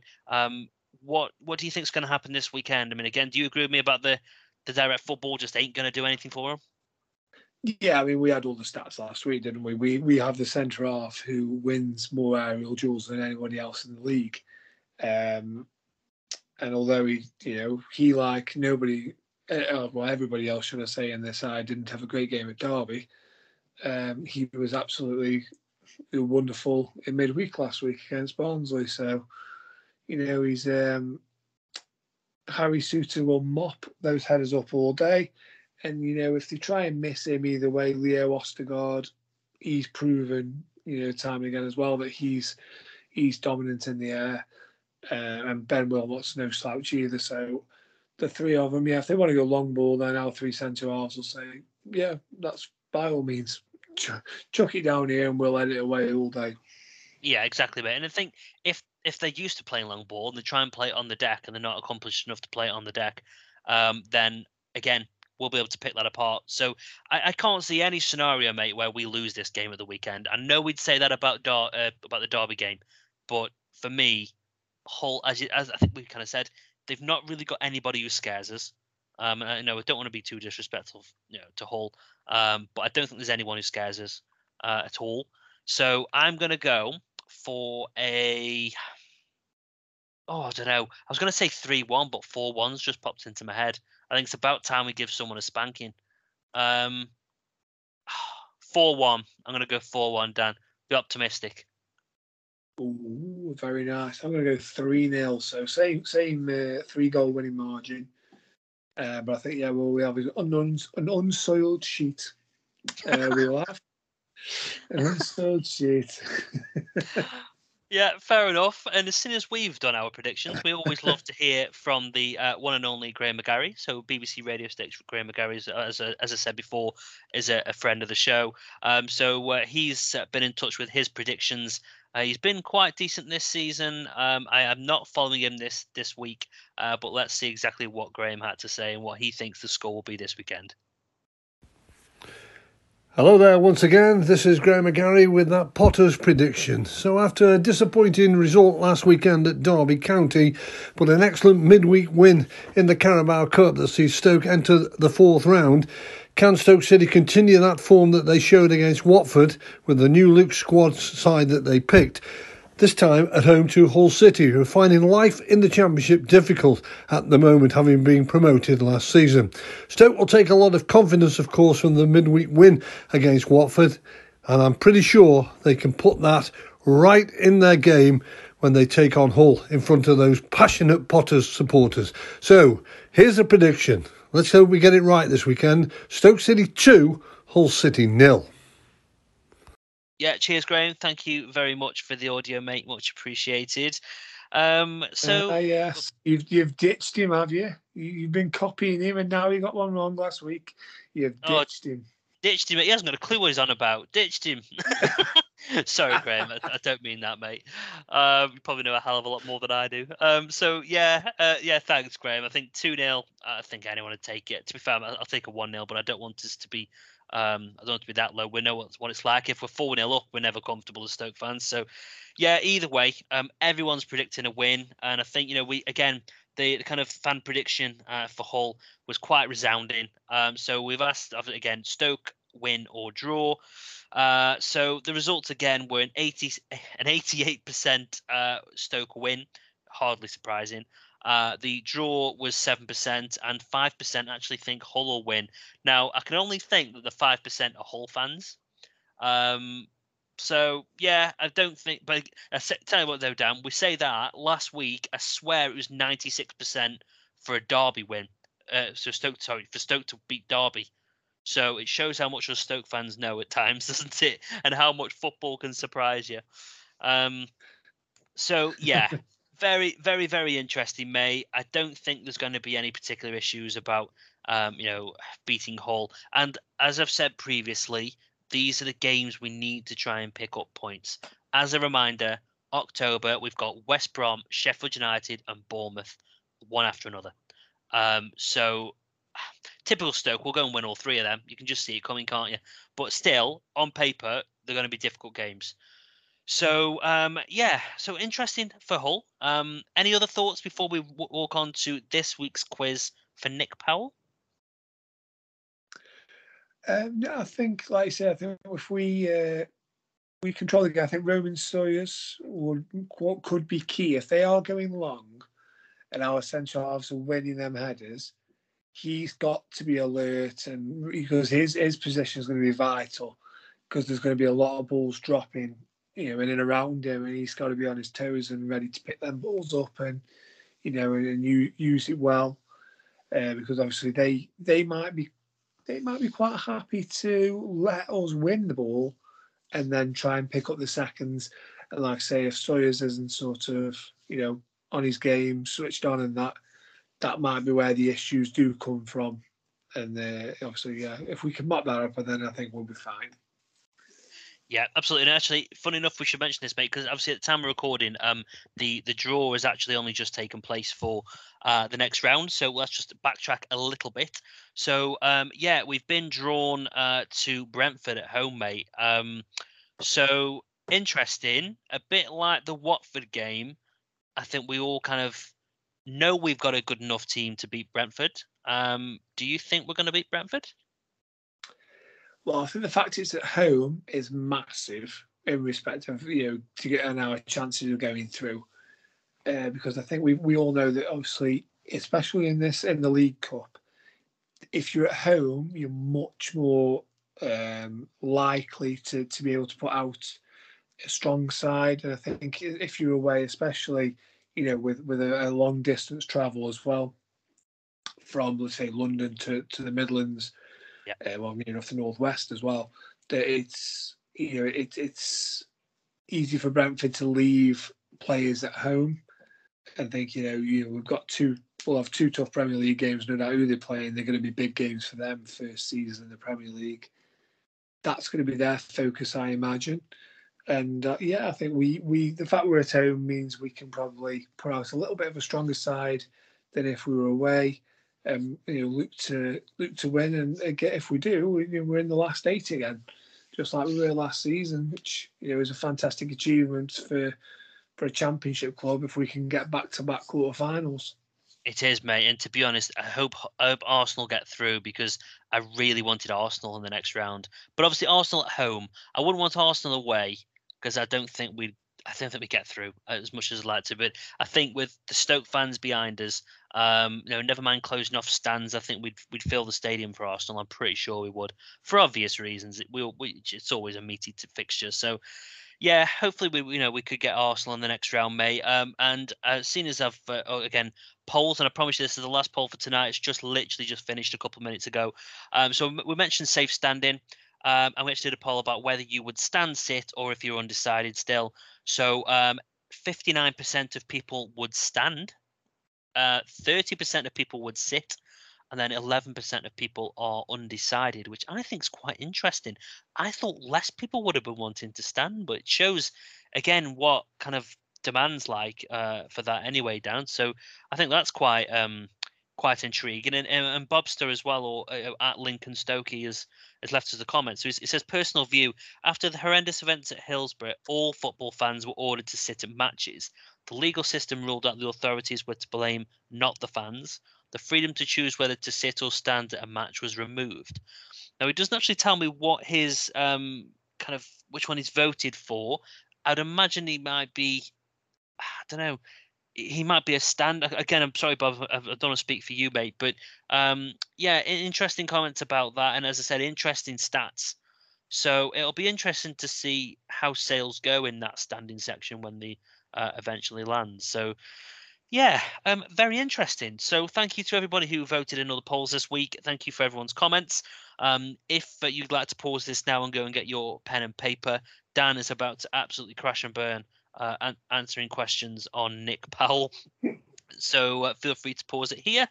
what do you think is going to happen this weekend? I mean, again, do you agree with me about the direct football just ain't going to do anything for them? Yeah, I mean, we had all the stats last week, didn't we? We have the centre-half who wins more aerial duels than anybody else in the league. And although he like nobody, well, everybody else, should I say, in this side didn't have a great game at Derby, he was absolutely wonderful in midweek last week against Barnsley. So, you know, he's Harry Souttar will mop those headers up all day. And, you know, if they try and miss him either way, Leo Ostergaard, he's proven, you know, time and again as well that he's dominant in the air. And Ben Wilmot's no slouch either. So the three of them, yeah, if they want to go long ball, then our 3 centre-halves will say, yeah, that's by all means. Chuck it down here and we'll edit away all day. Yeah, exactly, mate. And I think if they're used to playing long ball and they try and play it on the deck and they're not accomplished enough to play it on the deck, then again, we'll be able to pick that apart. So I can't see any scenario, mate, where we lose this game at the weekend. I know we'd say that about the Derby game, but for me, Hull, as I think we kind of said, they've not really got anybody who scares us. I know I don't want to be too disrespectful, you know, to Hull, but I don't think there's anyone who scares us at all. So I'm going to go for I don't know. I was going to say 3-1, but 4-1's just popped into my head. I think it's about time we give someone a spanking. 4-1. I'm going to go 4-1, Dan. Be optimistic. Ooh, very nice. I'm going to go 3-0. So same 3-goal winning margin. But I think, yeah, well, we have an unsoiled sheet. We'll have an unsoiled sheet. Yeah, fair enough. And as soon as we've done our predictions, we always love to hear from the one and only Graham McGarry. So BBC Radio Sticks with Graham McGarry, as I said before, is a friend of the show. So he's been in touch with his predictions He's been quite decent this season. I am not following him this week, but let's see exactly what Graham had to say and what he thinks the score will be this weekend. Hello there once again, this is Graham McGarry with that Potter's prediction. So after a disappointing result last weekend at Derby County, but an excellent midweek win in the Carabao Cup that sees Stoke enter the fourth round, can Stoke City continue that form that they showed against Watford with the new Luke squad side that they picked? This time at home to Hull City, who are finding life in the Championship difficult at the moment, having been promoted last season. Stoke will take a lot of confidence, of course, from the midweek win against Watford, and I'm pretty sure they can put that right in their game when they take on Hull in front of those passionate Potters supporters. So, here's the prediction. Let's hope we get it right this weekend. Stoke City 2, Hull City 0. Yeah, cheers, Graham. Thank you very much for the audio, mate. Much appreciated. Yes, you've ditched him, have you? You've been copying him, and now he got one wrong last week. You've ditched him. Ditched him. He hasn't got a clue what he's on about. Ditched him. Sorry, Graham. I don't mean that, mate. You probably know a hell of a lot more than I do. So, thanks, Graham. I think 2-0. I think anyone would take it. To be fair, I'll take a 1-0, but I don't want us to be... I don't want to be that low. We know what it's like. If we're 4-0 up, we're never comfortable as Stoke fans. So, yeah, either way, everyone's predicting a win. And I think, the kind of fan prediction for Hull was quite resounding. So we've asked, again, Stoke, win or draw. So the results, again, were an 88% Stoke win. Hardly surprising. The draw was 7%, and 5% actually think Hull will win. Now, I can only think that the 5% are Hull fans. I don't think... But I tell you what, though, Dan, we say that. Last week, I swear it was 96% for a Derby win. For Stoke to beat Derby. So it shows how much us Stoke fans know at times, doesn't it? And how much football can surprise you. Very, very, very interesting, May. I don't think there's going to be any particular issues about, beating Hull. And as I've said previously, these are the games we need to try and pick up points. As a reminder, October, we've got West Brom, Sheffield United and Bournemouth, one after another. Typical Stoke, we'll go and win all three of them. You can just see it coming, can't you? But still, on paper, they're going to be difficult games. So, so interesting for Hull. Any other thoughts before we walk on to this week's quiz for Nick Powell? I think, like I say, if we control the game, I think Romaine Sawyers could be key. If they are going long and our central halves are winning them headers, he's got to be alert, and because his position is going to be vital, because there's going to be a lot of balls dropping in and around him, and he's got to be on his toes and ready to pick them balls up and, and use it well, because obviously they might be quite happy to let us win the ball and then try and pick up the seconds. And like I say, if Sawyers isn't sort of, on his game, switched on, and that might be where the issues do come from. And if we can mop that up, then I think we'll be fine. Yeah, absolutely. And actually, funny enough, we should mention this, mate, because obviously at the time of recording, the draw has actually only just taken place for the next round. So let's just backtrack a little bit. So, we've been drawn to Brentford at home, mate. So interesting, a bit like the Watford game. I think we all kind of know we've got a good enough team to beat Brentford. Do you think we're going to beat Brentford? Well, I think the fact it's at home is massive in respect of, to get on our chances of going through. Because I think we all know that, obviously, especially in the League Cup, if you're at home, you're much more likely to be able to put out a strong side. And I think if you're away, especially, with a long distance travel as well, from, let's say, London to the Midlands, the northwest as well, that it's easy for Brentford to leave players at home and think we'll have two tough Premier League games, no doubt who they're playing. They're going to be big games for them, first season in the Premier League. That's going to be their focus, I imagine. And yeah, I think we the fact we're at home means we can probably put out a little bit of a stronger side than if we were away. You know, look to win, and again, if we do, we're in the last eight again, just like we were last season, which, you know, is a fantastic achievement for a championship club if we can get back-to-back quarter-finals. It is, mate, and to be honest, I hope Arsenal get through, because I really wanted Arsenal in the next round. But obviously, Arsenal at home, I wouldn't want Arsenal away, because I don't think we get through as much as I'd like to. But I think with the Stoke fans behind us, you know, never mind closing off stands, I think we'd fill the stadium for Arsenal. I'm pretty sure we would, for obvious reasons. It's always a meaty fixture, so. Yeah, hopefully we could get Arsenal in the next round, mate. And seeing as I've again polls, and I promise you this is the last poll for tonight. It's just finished a couple of minutes ago. So we mentioned safe standing, and we actually did a poll about whether you would stand, sit, or if you're undecided still. So 59% of people would stand, 30% of people would sit, and then 11% of people are undecided, which I think is quite interesting. I thought less people would have been wanting to stand, but it shows, again, what kind of demand's like for that anyway, Dan. So I think that's quite intriguing. And Bobster as well, or at Lincoln Stokey, has left us a comment. So it says, personal view, after the horrendous events at Hillsborough, all football fans were ordered to sit at matches. The legal system ruled out the authorities were to blame, not the fans. The freedom to choose whether to sit or stand at a match was removed. Now, he doesn't actually tell me what his which one he's voted for. I'd imagine he might be, I don't know, he might be a stand. Again, I'm sorry, Bob, I don't want to speak for you, mate. But yeah, interesting comments about that. And as I said, interesting stats. So it'll be interesting to see how sales go in that standing section when they eventually land. So. Yeah, very interesting. So thank you to everybody who voted in all the polls this week. Thank you for everyone's comments. If you'd like to pause this now and go and get your pen and paper, Dan is about to absolutely crash and burn answering questions on Nick Powell. So feel free to pause it here.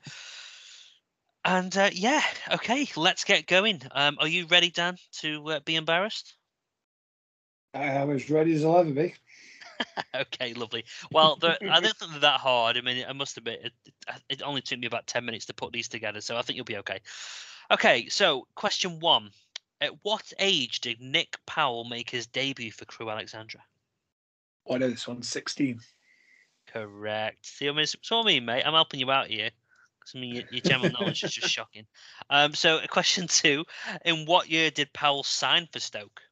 And yeah, okay, let's get going. Are you ready, Dan, to be embarrassed? I am as ready as I'll ever be. Okay, lovely. Well, I don't think they're that hard. I mean, I must admit, it only took me about 10 minutes to put these together, so I think you'll be okay. Okay, so question one. At what age did Nick Powell make his debut for Crewe Alexandra? Oh, I know this one, 16. Correct. See what I mean, mate? I'm helping you out here. I mean, your general knowledge is just shocking. So question two. In what year did Powell sign for Stoke?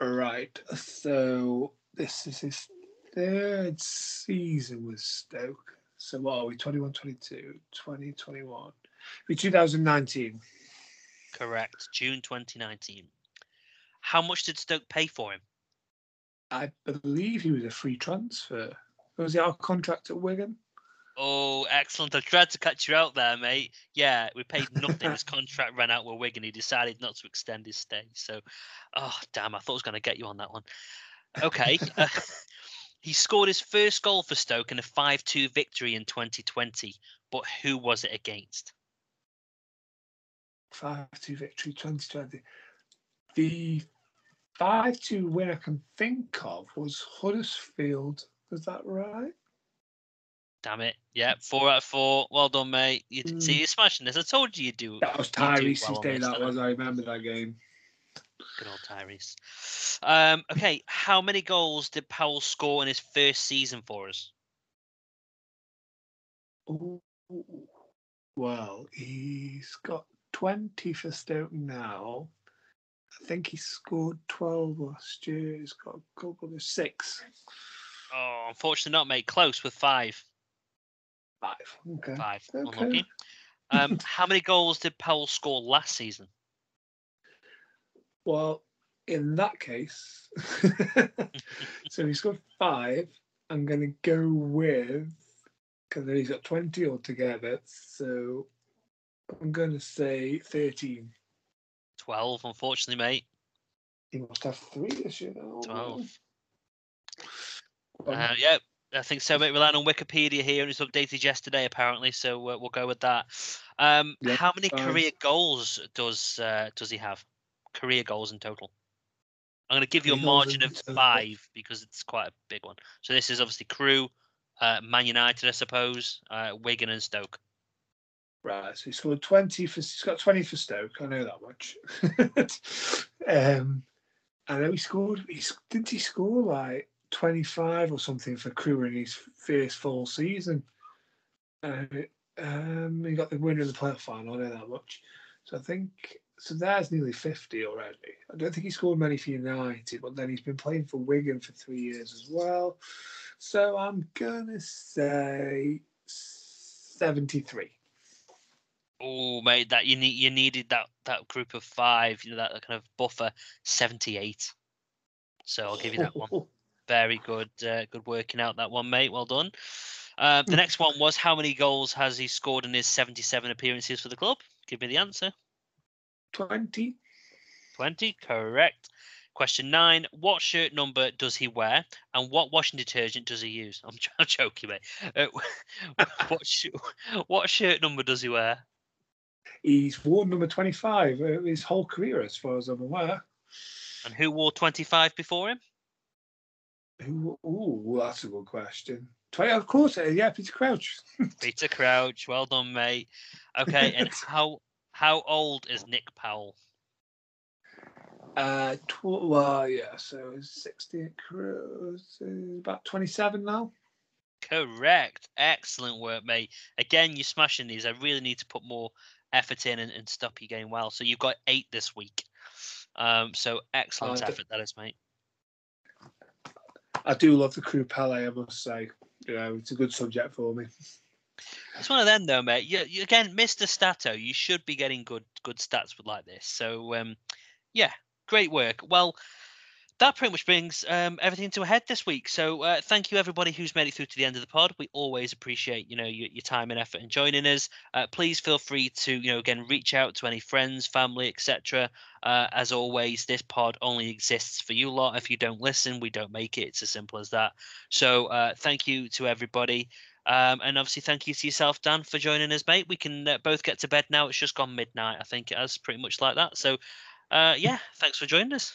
Right, so this is his third season with Stoke. So what are we, 21, 22, 20, 21? It'll be 2019. Correct, June 2019. How much did Stoke pay for him? I believe he was a free transfer. Was he our contract at Wigan? Oh, excellent. I tried to catch you out there, mate. Yeah, we paid nothing. His contract ran out with Wigan. He decided not to extend his stay. So, oh, damn, I thought I was going to get you on that one. Okay. He scored his first goal for Stoke in a 5-2 victory in 2020. But who was it against? 5-2 victory 2020. The 5-2 win I can think of was Huddersfield. Is that right? Damn it. Yeah, 4 out of 4. Well done, mate. See, you're smashing this. I told you you'd do. That was Tyrese's well day, that was. I remember that game. Good old Tyrese. Okay, how many goals did Powell score in his first season for us? Ooh, well, he's got 20 for Stoke now. I think he scored 12 last year. He's got a couple of 6. Oh, unfortunately not, mate. Close with 5. Okay. 5. Okay. Unlucky. How many goals did Powell score last season? Well, in that case, so he scored 5. I'm going to go with, because he's got 20 altogether, so I'm going to say 13. 12, unfortunately, mate. He must have 3 this year now. 12. Yep. I think so, mate. Relying on Wikipedia here, and it's updated yesterday, apparently. So we'll go with that. Yep, how many career goals does he have? Career goals in total. I'm going to give you a margin of 5 because it's quite a big one. So this is obviously Crewe, Man United, I suppose, Wigan and Stoke. Right, so he scored 20 for. He's got 20 for Stoke. I know that much. I know he scored. Didn't he score like 25 or something for Crewe in his first full season? He got the winner of the playoff final. I know that much. So I think so. There's nearly 50 already. I don't think he scored many for United, but then he's been playing for Wigan for 3 years as well. So I'm gonna say 73. Oh, mate, that you needed that group of 5, you know, that kind of buffer, 78. So I'll give you that one. Very good, good working out that one, mate. Well done. The next one was how many goals has he scored in his 77 appearances for the club? Give me the answer. 20. 20, correct. Question 9, what shirt number does he wear and what washing detergent does he use? I'm joking, mate. What shirt number does he wear? He's worn number 25 his whole career, as far as I'm aware. And who wore 25 before him? Oh, that's a good question. 20, of course, yeah, Peter Crouch. Peter Crouch, well done, mate. Okay, and how old is Nick Powell? So he's 60 at Crewe, so about 27 now. Correct. Excellent work, mate. Again, you're smashing these. I really need to put more effort in and stop you getting well. So you've got 8 this week. So excellent effort that is, mate. I do love the Crewe Palais, I must say. You know, it's a good subject for me. It's one of them, though, mate. You again, Mr. Stato, you should be getting good stats with like this. So, yeah, great work. Well, that pretty much brings everything to a head this week. So thank you, everybody who's made it through to the end of the pod. We always appreciate, you know, your time and effort in joining us. Please feel free to, you know, again, reach out to any friends, family, etc. As always, this pod only exists for you lot. If you don't listen, we don't make it. It's as simple as that. So thank you to everybody. And obviously, thank you to yourself, Dan, for joining us, mate. We can both get to bed now. It's just gone midnight. I think it has pretty much like that. So, yeah, thanks for joining us.